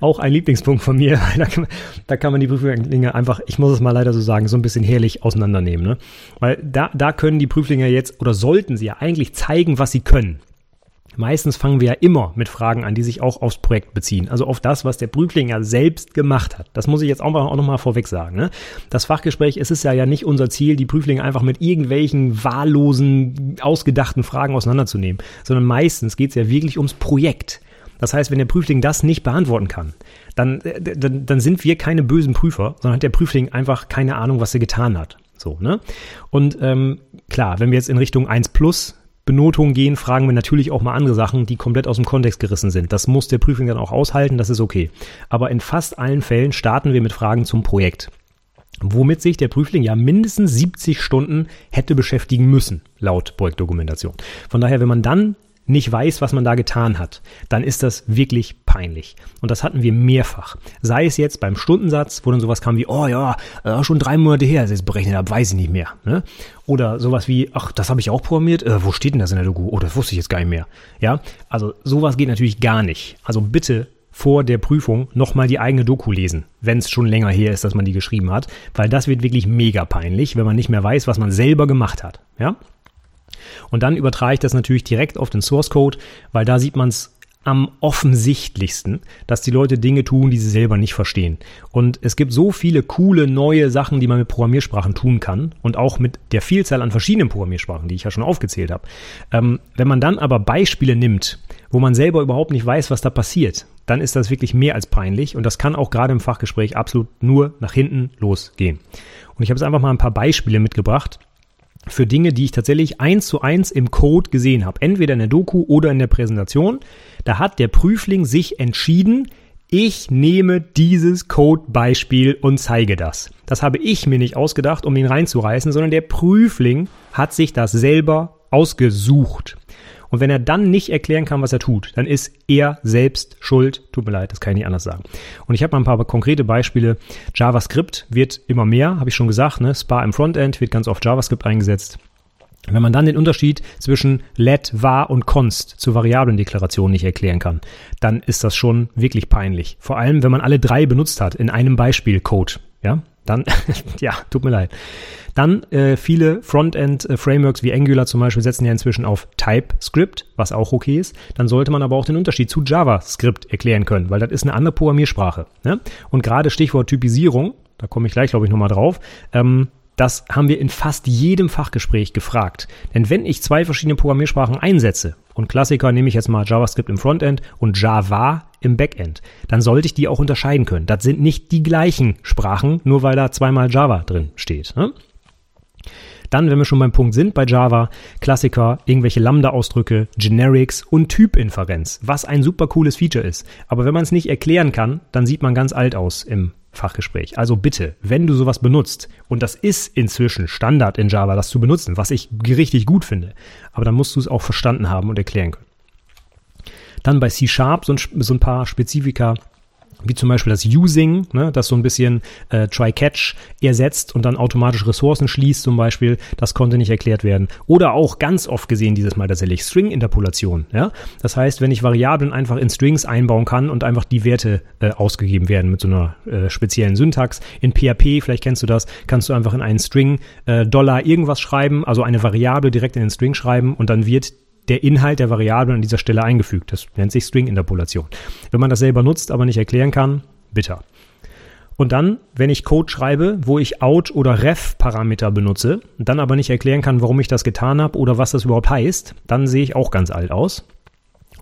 Auch ein Lieblingspunkt von mir, weil da kann man die Prüflinge einfach, ich muss es mal leider so sagen, so ein bisschen herrlich auseinandernehmen, ne? Weil da können die Prüflinge jetzt, oder sollten sie ja eigentlich zeigen, was sie können. Meistens fangen wir ja immer mit Fragen an, die sich auch aufs Projekt beziehen. Also auf das, was der Prüfling ja selbst gemacht hat. Das muss ich jetzt auch nochmal vorweg sagen, ne? Das Fachgespräch, es ist ja nicht unser Ziel, die Prüflinge einfach mit irgendwelchen wahllosen, ausgedachten Fragen auseinanderzunehmen. Sondern meistens geht es ja wirklich ums Projekt. Das heißt, wenn der Prüfling das nicht beantworten kann, dann sind wir keine bösen Prüfer, sondern hat der Prüfling einfach keine Ahnung, was er getan hat. So, ne? Und klar, wenn wir jetzt in Richtung 1+ Benotung gehen, fragen wir natürlich auch mal andere Sachen, die komplett aus dem Kontext gerissen sind. Das muss der Prüfling dann auch aushalten, das ist okay. Aber in fast allen Fällen starten wir mit Fragen zum Projekt, womit sich der Prüfling ja mindestens 70 Stunden hätte beschäftigen müssen, laut Projektdokumentation. Von daher, wenn man dann nicht weiß, was man da getan hat, dann ist das wirklich peinlich. Und das hatten wir mehrfach. Sei es jetzt beim Stundensatz, wo dann sowas kam wie, oh ja, schon 3 Monate her, als ich es berechnet habe, weiß ich nicht mehr. Ne? Oder sowas wie, ach, das habe ich auch programmiert, wo steht denn das in der Doku? Oh, das wusste ich jetzt gar nicht mehr. Ja, also sowas geht natürlich gar nicht. Also bitte vor der Prüfung nochmal die eigene Doku lesen, wenn es schon länger her ist, dass man die geschrieben hat, weil das wird wirklich mega peinlich, wenn man nicht mehr weiß, was man selber gemacht hat. Ja. Und dann übertrage ich das natürlich direkt auf den Source Code, weil da sieht man es am offensichtlichsten, dass die Leute Dinge tun, die sie selber nicht verstehen. Und es gibt so viele coole neue Sachen, die man mit Programmiersprachen tun kann und auch mit der Vielzahl an verschiedenen Programmiersprachen, die ich ja schon aufgezählt habe. Wenn man dann aber Beispiele nimmt, wo man selber überhaupt nicht weiß, was da passiert, dann ist das wirklich mehr als peinlich und das kann auch gerade im Fachgespräch absolut nur nach hinten losgehen. Und ich habe jetzt einfach mal ein paar Beispiele mitgebracht, für Dinge, die ich tatsächlich 1:1 im Code gesehen habe, entweder in der Doku oder in der Präsentation. Da hat der Prüfling sich entschieden, ich nehme dieses Codebeispiel und zeige das. Das habe ich mir nicht ausgedacht, um ihn reinzureißen, sondern der Prüfling hat sich das selber ausgesucht. Und wenn er dann nicht erklären kann, was er tut, dann ist er selbst schuld. Tut mir leid, das kann ich nicht anders sagen. Und ich habe mal ein paar konkrete Beispiele. JavaScript wird immer mehr, habe ich schon gesagt, ne? Spa im Frontend wird ganz oft JavaScript eingesetzt. Wenn man dann den Unterschied zwischen let, var und const zur Variablendeklaration nicht erklären kann, dann ist das schon wirklich peinlich. Vor allem, wenn man alle drei benutzt hat in einem Beispielcode. Ja, dann, ja, tut mir leid. Dann viele Frontend-Frameworks wie Angular zum Beispiel setzen ja inzwischen auf TypeScript, was auch okay ist. Dann sollte man aber auch den Unterschied zu JavaScript erklären können, weil das ist eine andere Programmiersprache. Ne? Und gerade Stichwort Typisierung, da komme ich gleich, glaube ich, nochmal drauf, das haben wir in fast jedem Fachgespräch gefragt. Denn wenn ich zwei verschiedene Programmiersprachen einsetze, und Klassiker nehme ich jetzt mal JavaScript im Frontend und Java im Backend, dann sollte ich die auch unterscheiden können. Das sind nicht die gleichen Sprachen, nur weil da zweimal Java drin steht. Ne? Dann, wenn wir schon beim Punkt sind, bei Java, Klassiker, irgendwelche Lambda-Ausdrücke, Generics und Typinferenz, was ein super cooles Feature ist. Aber wenn man es nicht erklären kann, dann sieht man ganz alt aus im Fachgespräch. Also bitte, wenn du sowas benutzt, und das ist inzwischen Standard in Java, das zu benutzen, was ich richtig gut finde, aber dann musst du es auch verstanden haben und erklären können. Dann bei C-Sharp so ein paar Spezifika, wie zum Beispiel das Using, ne, das so ein bisschen Try-Catch ersetzt und dann automatisch Ressourcen schließt zum Beispiel, das konnte nicht erklärt werden. Oder auch ganz oft gesehen dieses Mal tatsächlich String-Interpolation. Ja? Das heißt, wenn ich Variablen einfach in Strings einbauen kann und einfach die Werte ausgegeben werden mit so einer speziellen Syntax. In PHP, vielleicht kennst du das, kannst du einfach in einen String $ irgendwas schreiben, also eine Variable direkt in den String schreiben und dann wird der Inhalt der Variablen an dieser Stelle eingefügt. Das nennt sich String-Interpolation. Wenn man das selber nutzt, aber nicht erklären kann, bitter. Und dann, wenn ich Code schreibe, wo ich out- oder ref-Parameter benutze, dann aber nicht erklären kann, warum ich das getan habe oder was das überhaupt heißt, dann sehe ich auch ganz alt aus.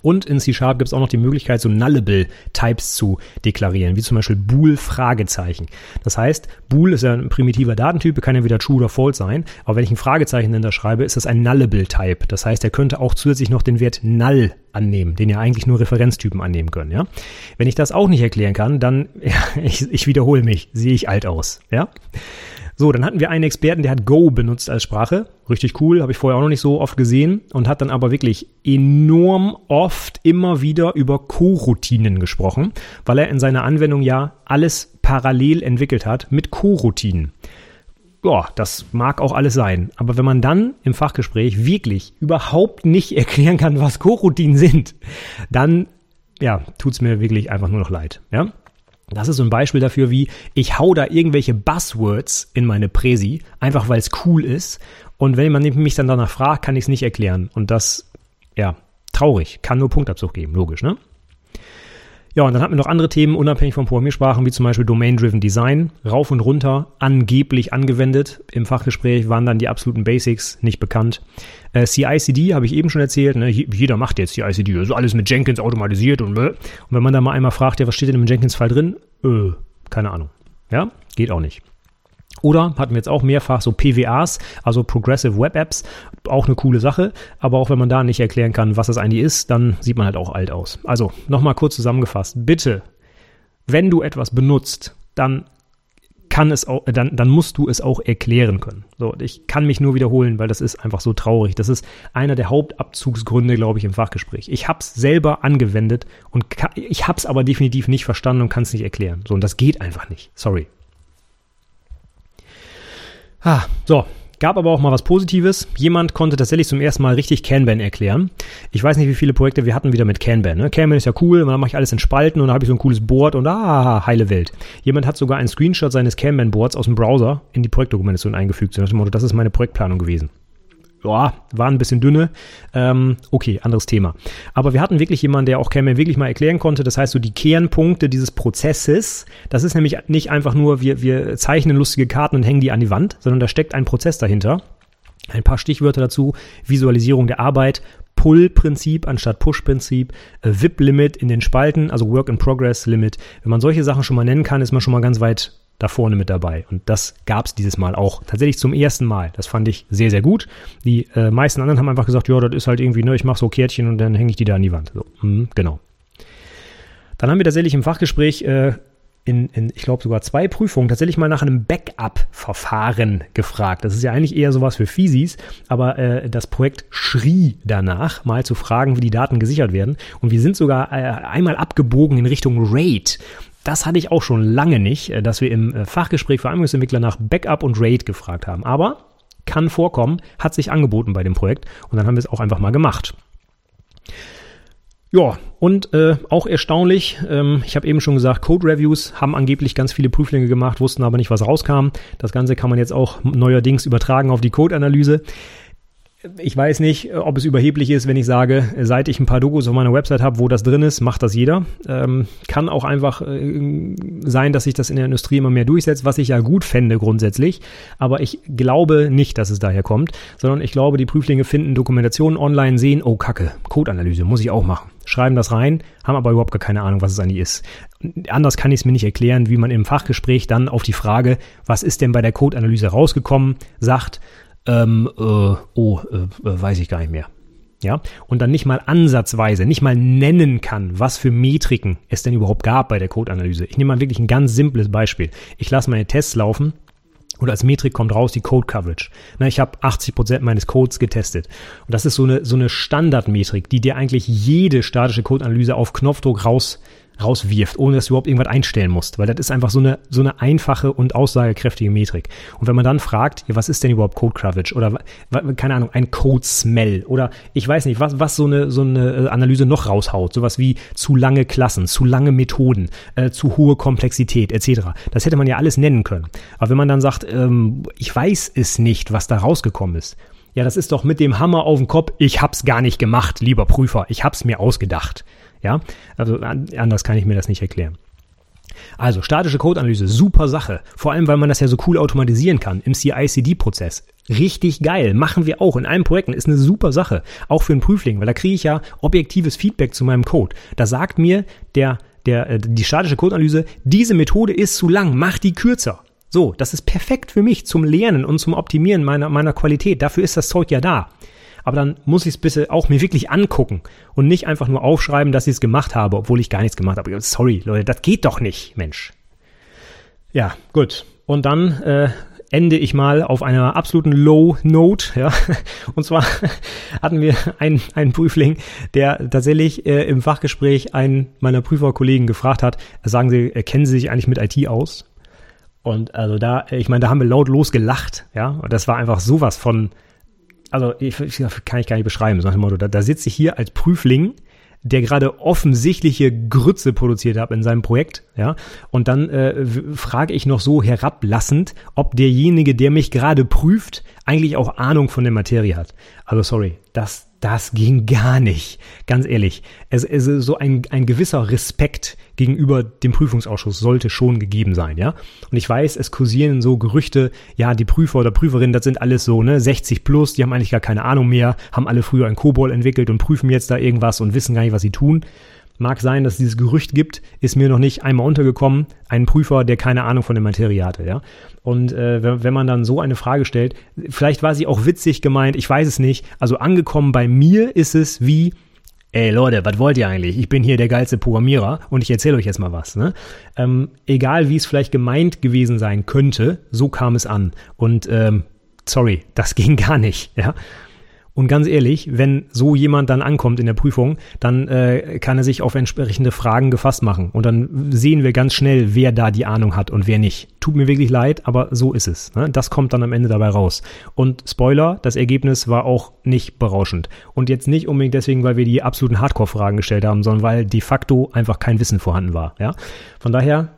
Und in C-Sharp gibt es auch noch die Möglichkeit, so Nullable-Types zu deklarieren, wie zum Beispiel Bool-Fragezeichen. Das heißt, Bool ist ja ein primitiver Datentyp, kann ja wieder True oder False sein, aber wenn ich ein Fragezeichen hinter schreibe, ist das ein Nullable-Type. Das heißt, er könnte auch zusätzlich noch den Wert Null annehmen, den ja eigentlich nur Referenztypen annehmen können. Ja? Wenn ich das auch nicht erklären kann, dann, ja, ich wiederhole mich, sehe ich alt aus. Ja? So, dann hatten wir einen Experten, der hat Go benutzt als Sprache. Richtig cool, habe ich vorher auch noch nicht so oft gesehen und hat dann aber wirklich enorm oft immer wieder über Coroutinen gesprochen, weil er in seiner Anwendung ja alles parallel entwickelt hat mit Coroutinen. Ja, das mag auch alles sein, aber wenn man dann im Fachgespräch wirklich überhaupt nicht erklären kann, was Coroutinen sind, dann ja, tut's mir wirklich einfach nur noch leid, ja? Das ist so ein Beispiel dafür, wie ich hau da irgendwelche Buzzwords in meine Präsi, einfach weil es cool ist. Und wenn man mich dann danach fragt, kann ich es nicht erklären. Und das, ja, traurig, kann nur Punktabzug geben, logisch, ne? Ja, und dann hatten wir noch andere Themen, unabhängig von Programmiersprachen, wie zum Beispiel Domain-Driven Design, rauf und runter, angeblich angewendet. Im Fachgespräch waren dann die absoluten Basics nicht bekannt. CI/CD habe ich eben schon erzählt, ne? Jeder macht jetzt CI/CD, also alles mit Jenkins automatisiert und blö. Und wenn man da mal einmal fragt, ja, was steht denn im Jenkins-Fall drin? Keine Ahnung. Ja, geht auch nicht. Oder hatten wir jetzt auch mehrfach so PWAs, also Progressive Web Apps, auch eine coole Sache, aber auch wenn man da nicht erklären kann, was das eigentlich ist, dann sieht man halt auch alt aus. Also nochmal kurz zusammengefasst, bitte, wenn du etwas benutzt, dann musst du es auch erklären können. So, ich kann mich nur wiederholen, weil das ist einfach so traurig. Das ist einer der Hauptabzugsgründe, glaube ich, im Fachgespräch. Ich habe es selber angewendet und ich habe es aber definitiv nicht verstanden und kann es nicht erklären. So, und das geht einfach nicht. Sorry. So, gab aber auch mal was Positives. Jemand konnte tatsächlich zum ersten Mal richtig Kanban erklären. Ich weiß nicht, wie viele Projekte wir hatten wieder mit Kanban. Ne? Kanban ist ja cool, dann mache ich alles in Spalten und dann habe ich so ein cooles Board und heile Welt. Jemand hat sogar einen Screenshot seines Kanban-Boards aus dem Browser in die Projektdokumentation eingefügt. So nach dem Motto, das ist meine Projektplanung gewesen. Ja, waren ein bisschen dünne. Okay, anderes Thema. Aber wir hatten wirklich jemanden, der auch Kanban wirklich mal erklären konnte. Das heißt, so die Kernpunkte dieses Prozesses, das ist nämlich nicht einfach nur, wir zeichnen lustige Karten und hängen die an die Wand, sondern da steckt ein Prozess dahinter. Ein paar Stichwörter dazu, Visualisierung der Arbeit, Pull-Prinzip anstatt Push-Prinzip, VIP-Limit in den Spalten, also Work-in-Progress-Limit. Wenn man solche Sachen schon mal nennen kann, ist man schon mal ganz weit da vorne mit dabei. Und das gab es dieses Mal auch. Tatsächlich zum ersten Mal. Das fand ich sehr, sehr gut. Die meisten anderen haben einfach gesagt, ja, das ist halt irgendwie, ne, ich mache so Kärtchen und dann hänge ich die da an die Wand. So, genau. Dann haben wir tatsächlich im Fachgespräch ich glaube sogar 2 Prüfungen tatsächlich mal nach einem Backup-Verfahren gefragt. Das ist ja eigentlich eher sowas für Physis, aber das Projekt schrie danach, mal zu fragen, wie die Daten gesichert werden. Und wir sind sogar einmal abgebogen in Richtung RAID. Das hatte ich auch schon lange nicht, dass wir im Fachgespräch für Anwendungsentwickler nach Backup und RAID gefragt haben. Aber kann vorkommen, hat sich angeboten bei dem Projekt und dann haben wir es auch einfach mal gemacht. Ja, und auch erstaunlich, ich habe eben schon gesagt, Code-Reviews haben angeblich ganz viele Prüflinge gemacht, wussten aber nicht, was rauskam. Das Ganze kann man jetzt auch neuerdings übertragen auf die Code-Analyse. Ich weiß nicht, ob es überheblich ist, wenn ich sage, seit ich ein paar Dokus auf meiner Website habe, wo das drin ist, macht das jeder. Kann auch einfach sein, dass sich das in der Industrie immer mehr durchsetzt, was ich ja gut fände grundsätzlich. Aber ich glaube nicht, dass es daher kommt, sondern ich glaube, die Prüflinge finden Dokumentationen online, sehen, oh Kacke, Codeanalyse, muss ich auch machen. Schreiben das rein, haben aber überhaupt gar keine Ahnung, was es eigentlich ist. Anders kann ich es mir nicht erklären, wie man im Fachgespräch dann auf die Frage, was ist denn bei der Codeanalyse rausgekommen, sagt, weiß ich gar nicht mehr. Ja, und dann nicht mal ansatzweise, nicht mal nennen kann, was für Metriken es denn überhaupt gab bei der Codeanalyse. Ich nehme mal wirklich ein ganz simples Beispiel. Ich lasse meine Tests laufen und als Metrik kommt raus die Code Coverage. Na, ich habe 80% meines Codes getestet. Und das ist so eine Standardmetrik, die dir eigentlich jede statische Codeanalyse auf Knopfdruck rauswirft, ohne dass du überhaupt irgendwas einstellen musst, weil das ist einfach so eine einfache und aussagekräftige Metrik. Und wenn man dann fragt, ja, was ist denn überhaupt Code Coverage oder keine Ahnung, ein Code Smell oder ich weiß nicht, was so eine Analyse noch raushaut, sowas wie zu lange Klassen, zu lange Methoden, zu hohe Komplexität etc. Das hätte man ja alles nennen können. Aber wenn man dann sagt, ich weiß es nicht, was da rausgekommen ist. Ja, das ist doch mit dem Hammer auf den Kopf, ich hab's gar nicht gemacht, lieber Prüfer, ich hab's mir ausgedacht. Ja, also anders kann ich mir das nicht erklären. Also statische Codeanalyse, super Sache. Vor allem, weil man das ja so cool automatisieren kann im CI/CD-Prozess. Richtig geil, machen wir auch in allen Projekten, ist eine super Sache. Auch für einen Prüfling, weil da kriege ich ja objektives Feedback zu meinem Code. Da sagt mir die statische Codeanalyse, diese Methode ist zu lang, mach die kürzer. So, das ist perfekt für mich zum Lernen und zum Optimieren meiner Qualität. Dafür ist das Zeug ja da. Aber dann muss ich es bitte auch mir wirklich angucken und nicht einfach nur aufschreiben, dass ich es gemacht habe, obwohl ich gar nichts gemacht habe. Sorry, Leute, das geht doch nicht, Mensch. Ja, gut. Und dann ende ich mal auf einer absoluten Low-Note. Ja. Und zwar hatten wir einen Prüfling, der tatsächlich im Fachgespräch einen meiner Prüferkollegen gefragt hat, sagen Sie, kennen Sie sich eigentlich mit IT aus? Und also da haben wir lautlos gelacht. Ja, und das war einfach sowas von... Also, kann ich gar nicht beschreiben, so nach dem Motto, da sitze ich hier als Prüfling, der gerade offensichtliche Grütze produziert hat in seinem Projekt, ja, und dann frage ich noch so herablassend, ob derjenige, der mich gerade prüft, eigentlich auch Ahnung von der Materie hat. Also, sorry, das ging gar nicht, ganz ehrlich. Es ist so ein gewisser Respekt gegenüber dem Prüfungsausschuss sollte schon gegeben sein, ja. Und ich weiß, es kursieren so Gerüchte, ja, die Prüfer oder Prüferinnen, das sind alles so, ne, 60 plus, die haben eigentlich gar keine Ahnung mehr, haben alle früher ein COBOL entwickelt und prüfen jetzt da irgendwas und wissen gar nicht, was sie tun. Mag sein, dass es dieses Gerücht gibt, ist mir noch nicht einmal untergekommen, einen Prüfer, der keine Ahnung von der Materie hatte, ja. Und wenn man dann so eine Frage stellt, vielleicht war sie auch witzig gemeint, ich weiß es nicht. Also angekommen bei mir ist es wie, ey Leute, was wollt ihr eigentlich? Ich bin hier der geilste Programmierer und ich erzähle euch jetzt mal was. Ne? Egal, wie es vielleicht gemeint gewesen sein könnte, so kam es an. Und sorry, das ging gar nicht, ja. Und ganz ehrlich, wenn so jemand dann ankommt in der Prüfung, dann kann er sich auf entsprechende Fragen gefasst machen. Und dann sehen wir ganz schnell, wer da die Ahnung hat und wer nicht. Tut mir wirklich leid, aber so ist es. Ne? Das kommt dann am Ende dabei raus. Und Spoiler, das Ergebnis war auch nicht berauschend. Und jetzt nicht unbedingt deswegen, weil wir die absoluten Hardcore-Fragen gestellt haben, sondern weil de facto einfach kein Wissen vorhanden war. Ja? Von daher,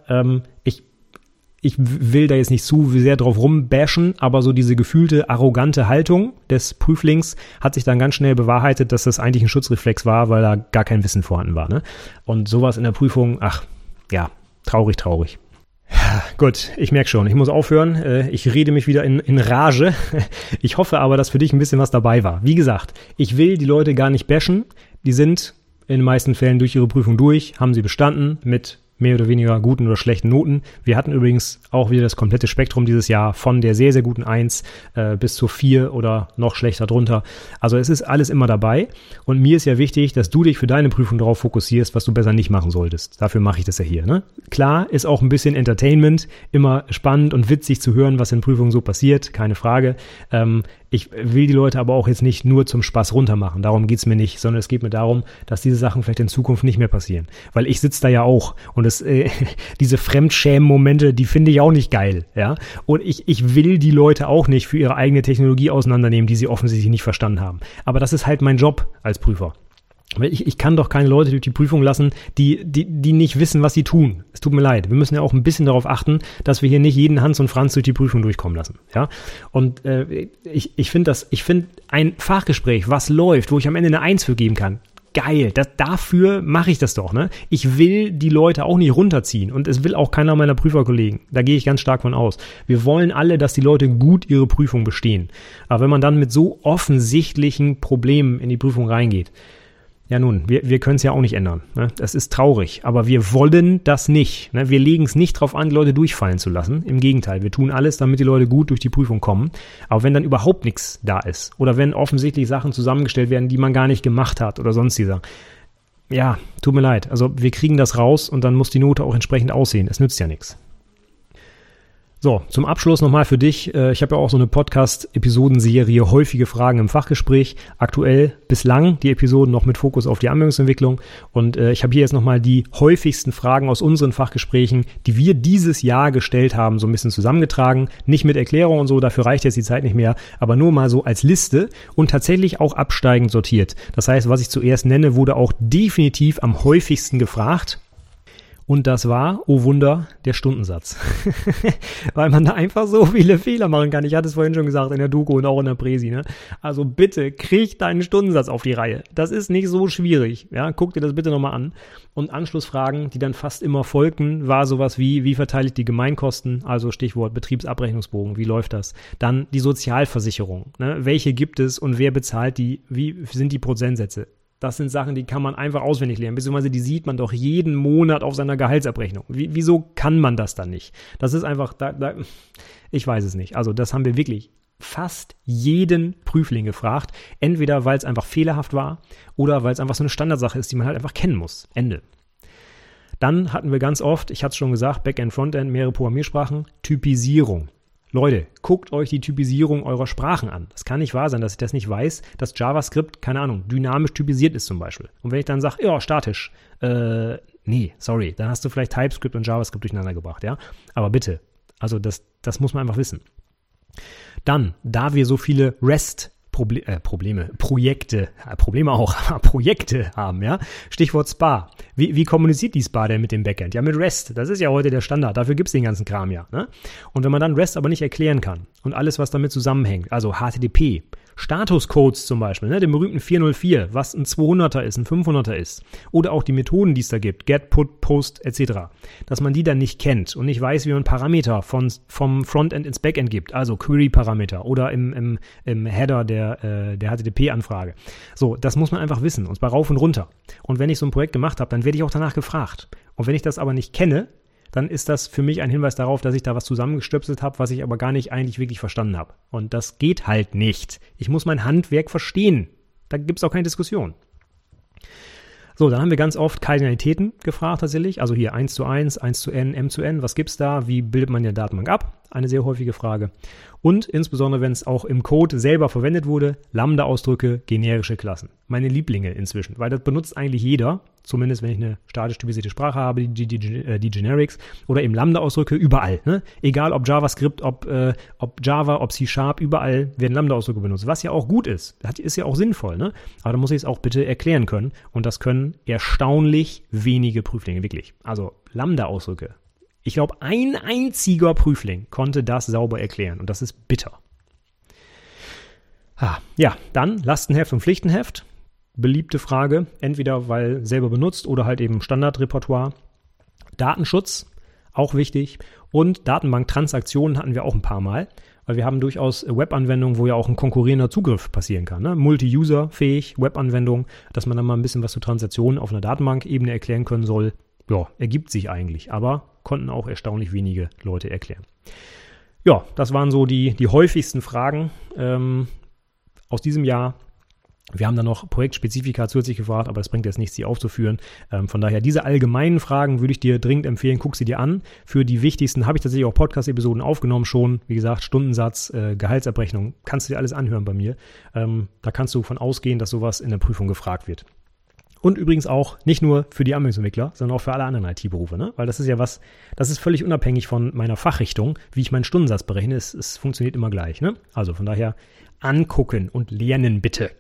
ich will da jetzt nicht zu sehr drauf rumbashen, aber so diese gefühlte arrogante Haltung des Prüflings hat sich dann ganz schnell bewahrheitet, dass das eigentlich ein Schutzreflex war, weil da gar kein Wissen vorhanden war. Ne? Und sowas in der Prüfung, ach ja, traurig. Ja, gut, ich merke schon, ich muss aufhören. Ich rede mich wieder in Rage. Ich hoffe aber, dass für dich ein bisschen was dabei war. Wie gesagt, ich will die Leute gar nicht bashen. Die sind in den meisten Fällen durch ihre Prüfung durch, haben sie bestanden mit mehr oder weniger guten oder schlechten Noten. Wir hatten übrigens auch wieder das komplette Spektrum dieses Jahr von der sehr, sehr guten 1 bis zur 4 oder noch schlechter drunter. Also es ist alles immer dabei und mir ist ja wichtig, dass du dich für deine Prüfung darauf fokussierst, was du besser nicht machen solltest. Dafür mache ich das ja hier. Ne? Klar, ist auch ein bisschen Entertainment, immer spannend und witzig zu hören, was in Prüfungen so passiert, keine Frage. Ich will die Leute aber auch jetzt nicht nur zum Spaß runtermachen, darum geht's mir nicht, sondern es geht mir darum, dass diese Sachen vielleicht in Zukunft nicht mehr passieren, weil ich sitze da ja auch und das, diese Fremdschämen-Momente, die finde ich auch nicht geil, ja, und ich will die Leute auch nicht für ihre eigene Technologie auseinandernehmen, die sie offensichtlich nicht verstanden haben, aber das ist halt mein Job als Prüfer. Ich kann doch keine Leute durch die Prüfung lassen, die nicht wissen, was sie tun. Es tut mir leid. Wir müssen ja auch ein bisschen darauf achten, dass wir hier nicht jeden Hans und Franz durch die Prüfung durchkommen lassen. Ja? Und ich finde ein Fachgespräch, was läuft, wo ich am Ende eine 1 für geben kann, geil. Dafür mache ich das doch. Ne? Ich will die Leute auch nicht runterziehen und es will auch keiner meiner Prüferkollegen. Da gehe ich ganz stark von aus. Wir wollen alle, dass die Leute gut ihre Prüfung bestehen. Aber wenn man dann mit so offensichtlichen Problemen in die Prüfung reingeht, ja nun, wir können es ja auch nicht ändern. Ne? Das ist traurig, aber wir wollen das nicht. Ne? Wir legen es nicht drauf an, die Leute durchfallen zu lassen. Im Gegenteil, wir tun alles, damit die Leute gut durch die Prüfung kommen. Aber wenn dann überhaupt nichts da ist oder wenn offensichtlich Sachen zusammengestellt werden, die man gar nicht gemacht hat oder sonst dieser, ja, tut mir leid. Also wir kriegen das raus und dann muss die Note auch entsprechend aussehen. Es nützt ja nichts. So, zum Abschluss nochmal für dich. Ich habe ja auch so eine Podcast-Episodenserie häufige Fragen im Fachgespräch. Aktuell bislang die Episoden noch mit Fokus auf die Anwendungsentwicklung. Und ich habe hier jetzt nochmal die häufigsten Fragen aus unseren Fachgesprächen, die wir dieses Jahr gestellt haben, so ein bisschen zusammengetragen. Nicht mit Erklärung und so, dafür reicht jetzt die Zeit nicht mehr, aber nur mal so als Liste und tatsächlich auch absteigend sortiert. Das heißt, was ich zuerst nenne, wurde auch definitiv am häufigsten gefragt. Und das war, oh Wunder, der Stundensatz. Weil man da einfach so viele Fehler machen kann. Ich hatte es vorhin schon gesagt, in der Doku und auch in der Präsi. Ne? Also bitte, krieg deinen Stundensatz auf die Reihe. Das ist nicht so schwierig. Ja? Guck dir das bitte nochmal an. Und Anschlussfragen, die dann fast immer folgten, war sowas wie, wie verteile ich die Gemeinkosten? Also Stichwort Betriebsabrechnungsbogen, wie läuft das? Dann die Sozialversicherung. Ne? Welche gibt es und wer bezahlt die? Wie sind die Prozentsätze? Das sind Sachen, die kann man einfach auswendig lernen, beziehungsweise die sieht man doch jeden Monat auf seiner Gehaltsabrechnung. Wieso kann man das dann nicht? Das ist einfach, ich weiß es nicht. Also das haben wir wirklich fast jeden Prüfling gefragt, entweder weil es einfach fehlerhaft war oder weil es einfach so eine Standardsache ist, die man halt einfach kennen muss. Ende. Dann hatten wir ganz oft, ich hatte es schon gesagt, Backend, Frontend, mehrere Programmiersprachen, Typisierung. Leute, guckt euch die Typisierung eurer Sprachen an. Das kann nicht wahr sein, dass ich das nicht weiß, dass JavaScript, keine Ahnung, dynamisch typisiert ist zum Beispiel. Und wenn ich dann sage, ja, statisch, nee, sorry, dann hast du vielleicht TypeScript und JavaScript durcheinander gebracht, ja? Aber bitte, also das muss man einfach wissen. Dann, da wir so viele Projekte haben, ja. Stichwort SPA. Wie kommuniziert die SPA denn mit dem Backend? Ja, mit REST. Das ist ja heute der Standard. Dafür gibt's den ganzen Kram ja. Ne? Und wenn man dann REST aber nicht erklären kann und alles, was damit zusammenhängt, also HTTP, Statuscodes zum Beispiel, ne, den berühmten 404, was ein 200er ist, ein 500er ist, oder auch die Methoden, die es da gibt, get, put, post, etc., dass man die dann nicht kennt und nicht weiß, wie man Parameter vom Frontend ins Backend gibt, also Query-Parameter oder im Header der HTTP-Anfrage. So, das muss man einfach wissen, und zwar rauf und runter. Und wenn ich so ein Projekt gemacht habe, dann werde ich auch danach gefragt. Und wenn ich das aber nicht kenne, dann ist das für mich ein Hinweis darauf, dass ich da was zusammengestöpselt habe, was ich aber gar nicht eigentlich wirklich verstanden habe. Und das geht halt nicht. Ich muss mein Handwerk verstehen. Da gibt es auch keine Diskussion. So, dann haben wir ganz oft Kardinalitäten gefragt tatsächlich. Also hier 1:1, 1:n, m:n, was gibt's da? Wie bildet man die Datenbank ab? Eine sehr häufige Frage. Und insbesondere, wenn es auch im Code selber verwendet wurde, Lambda-Ausdrücke, generische Klassen. Meine Lieblinge inzwischen, weil das benutzt eigentlich jeder, zumindest wenn ich eine statisch typisierte Sprache habe, die Generics oder eben Lambda-Ausdrücke überall. Ne? Egal ob JavaScript, ob Java, ob C-Sharp, überall werden Lambda-Ausdrücke benutzt, was ja auch gut ist. Ist ja auch sinnvoll, ne? Aber da muss ich es auch bitte erklären können und das können erstaunlich wenige Prüflinge, wirklich. Also Lambda-Ausdrücke. Ich glaube, ein einziger Prüfling konnte das sauber erklären und das ist bitter. Ja, dann Lastenheft und Pflichtenheft. Beliebte Frage, entweder weil selber benutzt oder halt eben Standardrepertoire. Datenschutz, auch wichtig. Und Datenbanktransaktionen hatten wir auch ein paar Mal, weil wir haben durchaus Webanwendungen, wo ja auch ein konkurrierender Zugriff passieren kann. Ne? Multi-User-fähig, Webanwendung, dass man dann mal ein bisschen was zu Transaktionen auf einer Datenbankebene erklären können soll. Ja, ergibt sich eigentlich, aber konnten auch erstaunlich wenige Leute erklären. Ja, das waren so die häufigsten Fragen aus diesem Jahr. Wir haben dann noch Projektspezifika zusätzlich gefragt, aber das bringt jetzt nichts, sie aufzuführen. Von daher, diese allgemeinen Fragen würde ich dir dringend empfehlen, guck sie dir an. Für die wichtigsten habe ich tatsächlich auch Podcast-Episoden aufgenommen schon. Wie gesagt, Stundensatz, Gehaltsabrechnung, kannst du dir alles anhören bei mir. Da kannst du von ausgehen, dass sowas in der Prüfung gefragt wird. Und übrigens auch nicht nur für die Anwendungsentwickler, sondern auch für alle anderen IT-Berufe, ne? Weil das ist ja was, das ist völlig unabhängig von meiner Fachrichtung, wie ich meinen Stundensatz berechne. Es funktioniert immer gleich, ne? Also von daher angucken und lernen bitte.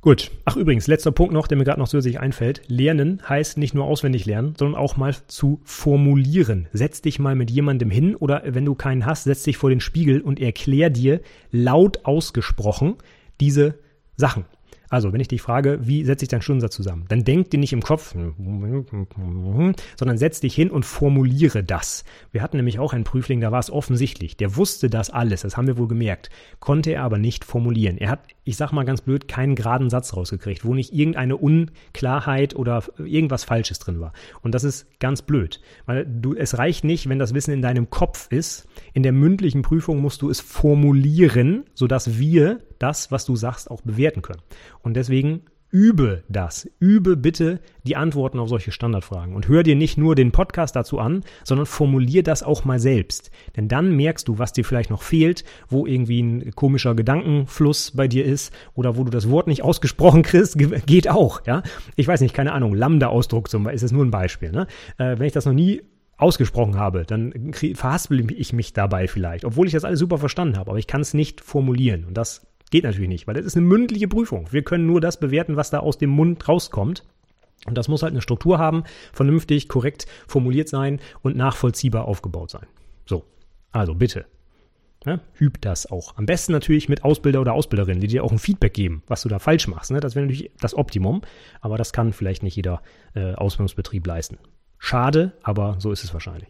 Gut. Ach übrigens, letzter Punkt noch, der mir gerade noch zusätzlich einfällt. Lernen heißt nicht nur auswendig lernen, sondern auch mal zu formulieren. Setz dich mal mit jemandem hin oder wenn du keinen hast, setz dich vor den Spiegel und erklär dir laut ausgesprochen diese Sachen. Also, wenn ich dich frage, wie setze ich deinen Stundensatz zusammen, dann denk dir nicht im Kopf, sondern setz dich hin und formuliere das. Wir hatten nämlich auch einen Prüfling, da war es offensichtlich, der wusste das alles, das haben wir wohl gemerkt, konnte er aber nicht formulieren. Er hat, ich sag mal ganz blöd, keinen geraden Satz rausgekriegt, wo nicht irgendeine Unklarheit oder irgendwas Falsches drin war. Und das ist ganz blöd, weil es reicht nicht, wenn das Wissen in deinem Kopf ist. In der mündlichen Prüfung musst du es formulieren, sodass wir das, was du sagst, auch bewerten können. Und deswegen übe das. Übe bitte die Antworten auf solche Standardfragen. Und hör dir nicht nur den Podcast dazu an, sondern formulier das auch mal selbst. Denn dann merkst du, was dir vielleicht noch fehlt, wo irgendwie ein komischer Gedankenfluss bei dir ist oder wo du das Wort nicht ausgesprochen kriegst, geht auch. Ja? Ich weiß nicht, keine Ahnung, Lambda-Ausdruck zum Beispiel, ist das nur ein Beispiel. Ne? Wenn ich das noch nie ausgesprochen habe, dann verhaspel ich mich dabei vielleicht, obwohl ich das alles super verstanden habe. Aber ich kann es nicht formulieren. Und das geht natürlich nicht, weil das ist eine mündliche Prüfung. Wir können nur das bewerten, was da aus dem Mund rauskommt. Und das muss halt eine Struktur haben, vernünftig, korrekt formuliert sein und nachvollziehbar aufgebaut sein. So, also bitte. Ne? Üb das auch. Am besten natürlich mit Ausbilder oder Ausbilderinnen, die dir auch ein Feedback geben, was du da falsch machst. Ne? Das wäre natürlich das Optimum, aber das kann vielleicht nicht jeder Ausbildungsbetrieb leisten. Schade, aber so ist es wahrscheinlich.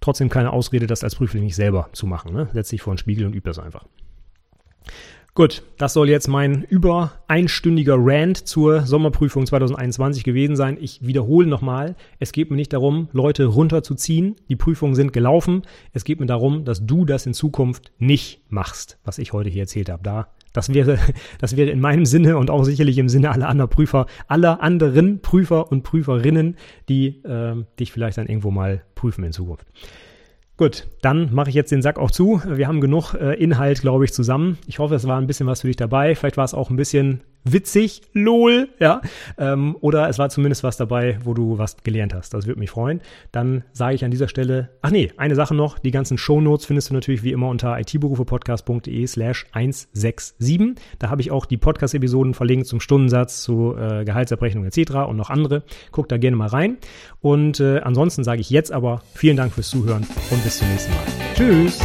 Trotzdem keine Ausrede, das als Prüfling nicht selber zu machen. Ne? Setz dich vor den Spiegel und üb das einfach. Gut, das soll jetzt mein über einstündiger Rant zur Sommerprüfung 2021 gewesen sein. Ich wiederhole nochmal, es geht mir nicht darum, Leute runterzuziehen. Die Prüfungen sind gelaufen. Es geht mir darum, dass du das in Zukunft nicht machst, was ich heute hier erzählt habe. Das wäre in meinem Sinne und auch sicherlich im Sinne aller anderen Prüfer und Prüferinnen, die dich vielleicht dann irgendwo mal prüfen in Zukunft. Gut, dann mache ich jetzt den Sack auch zu. Wir haben genug Inhalt, glaube ich, zusammen. Ich hoffe, es war ein bisschen was für dich dabei. Vielleicht war es auch ein bisschen witzig, lol, ja. Oder es war zumindest was dabei, wo du was gelernt hast. Das würde mich freuen. Dann sage ich an dieser Stelle, eine Sache noch. Die ganzen Shownotes findest du natürlich wie immer unter itberufepodcast.de/167. Da habe ich auch die Podcast-Episoden verlinkt zum Stundensatz, zu Gehaltsabrechnung etc. und noch andere. Guck da gerne mal rein. Und ansonsten sage ich jetzt aber vielen Dank fürs Zuhören und bis zum nächsten Mal. Tschüss!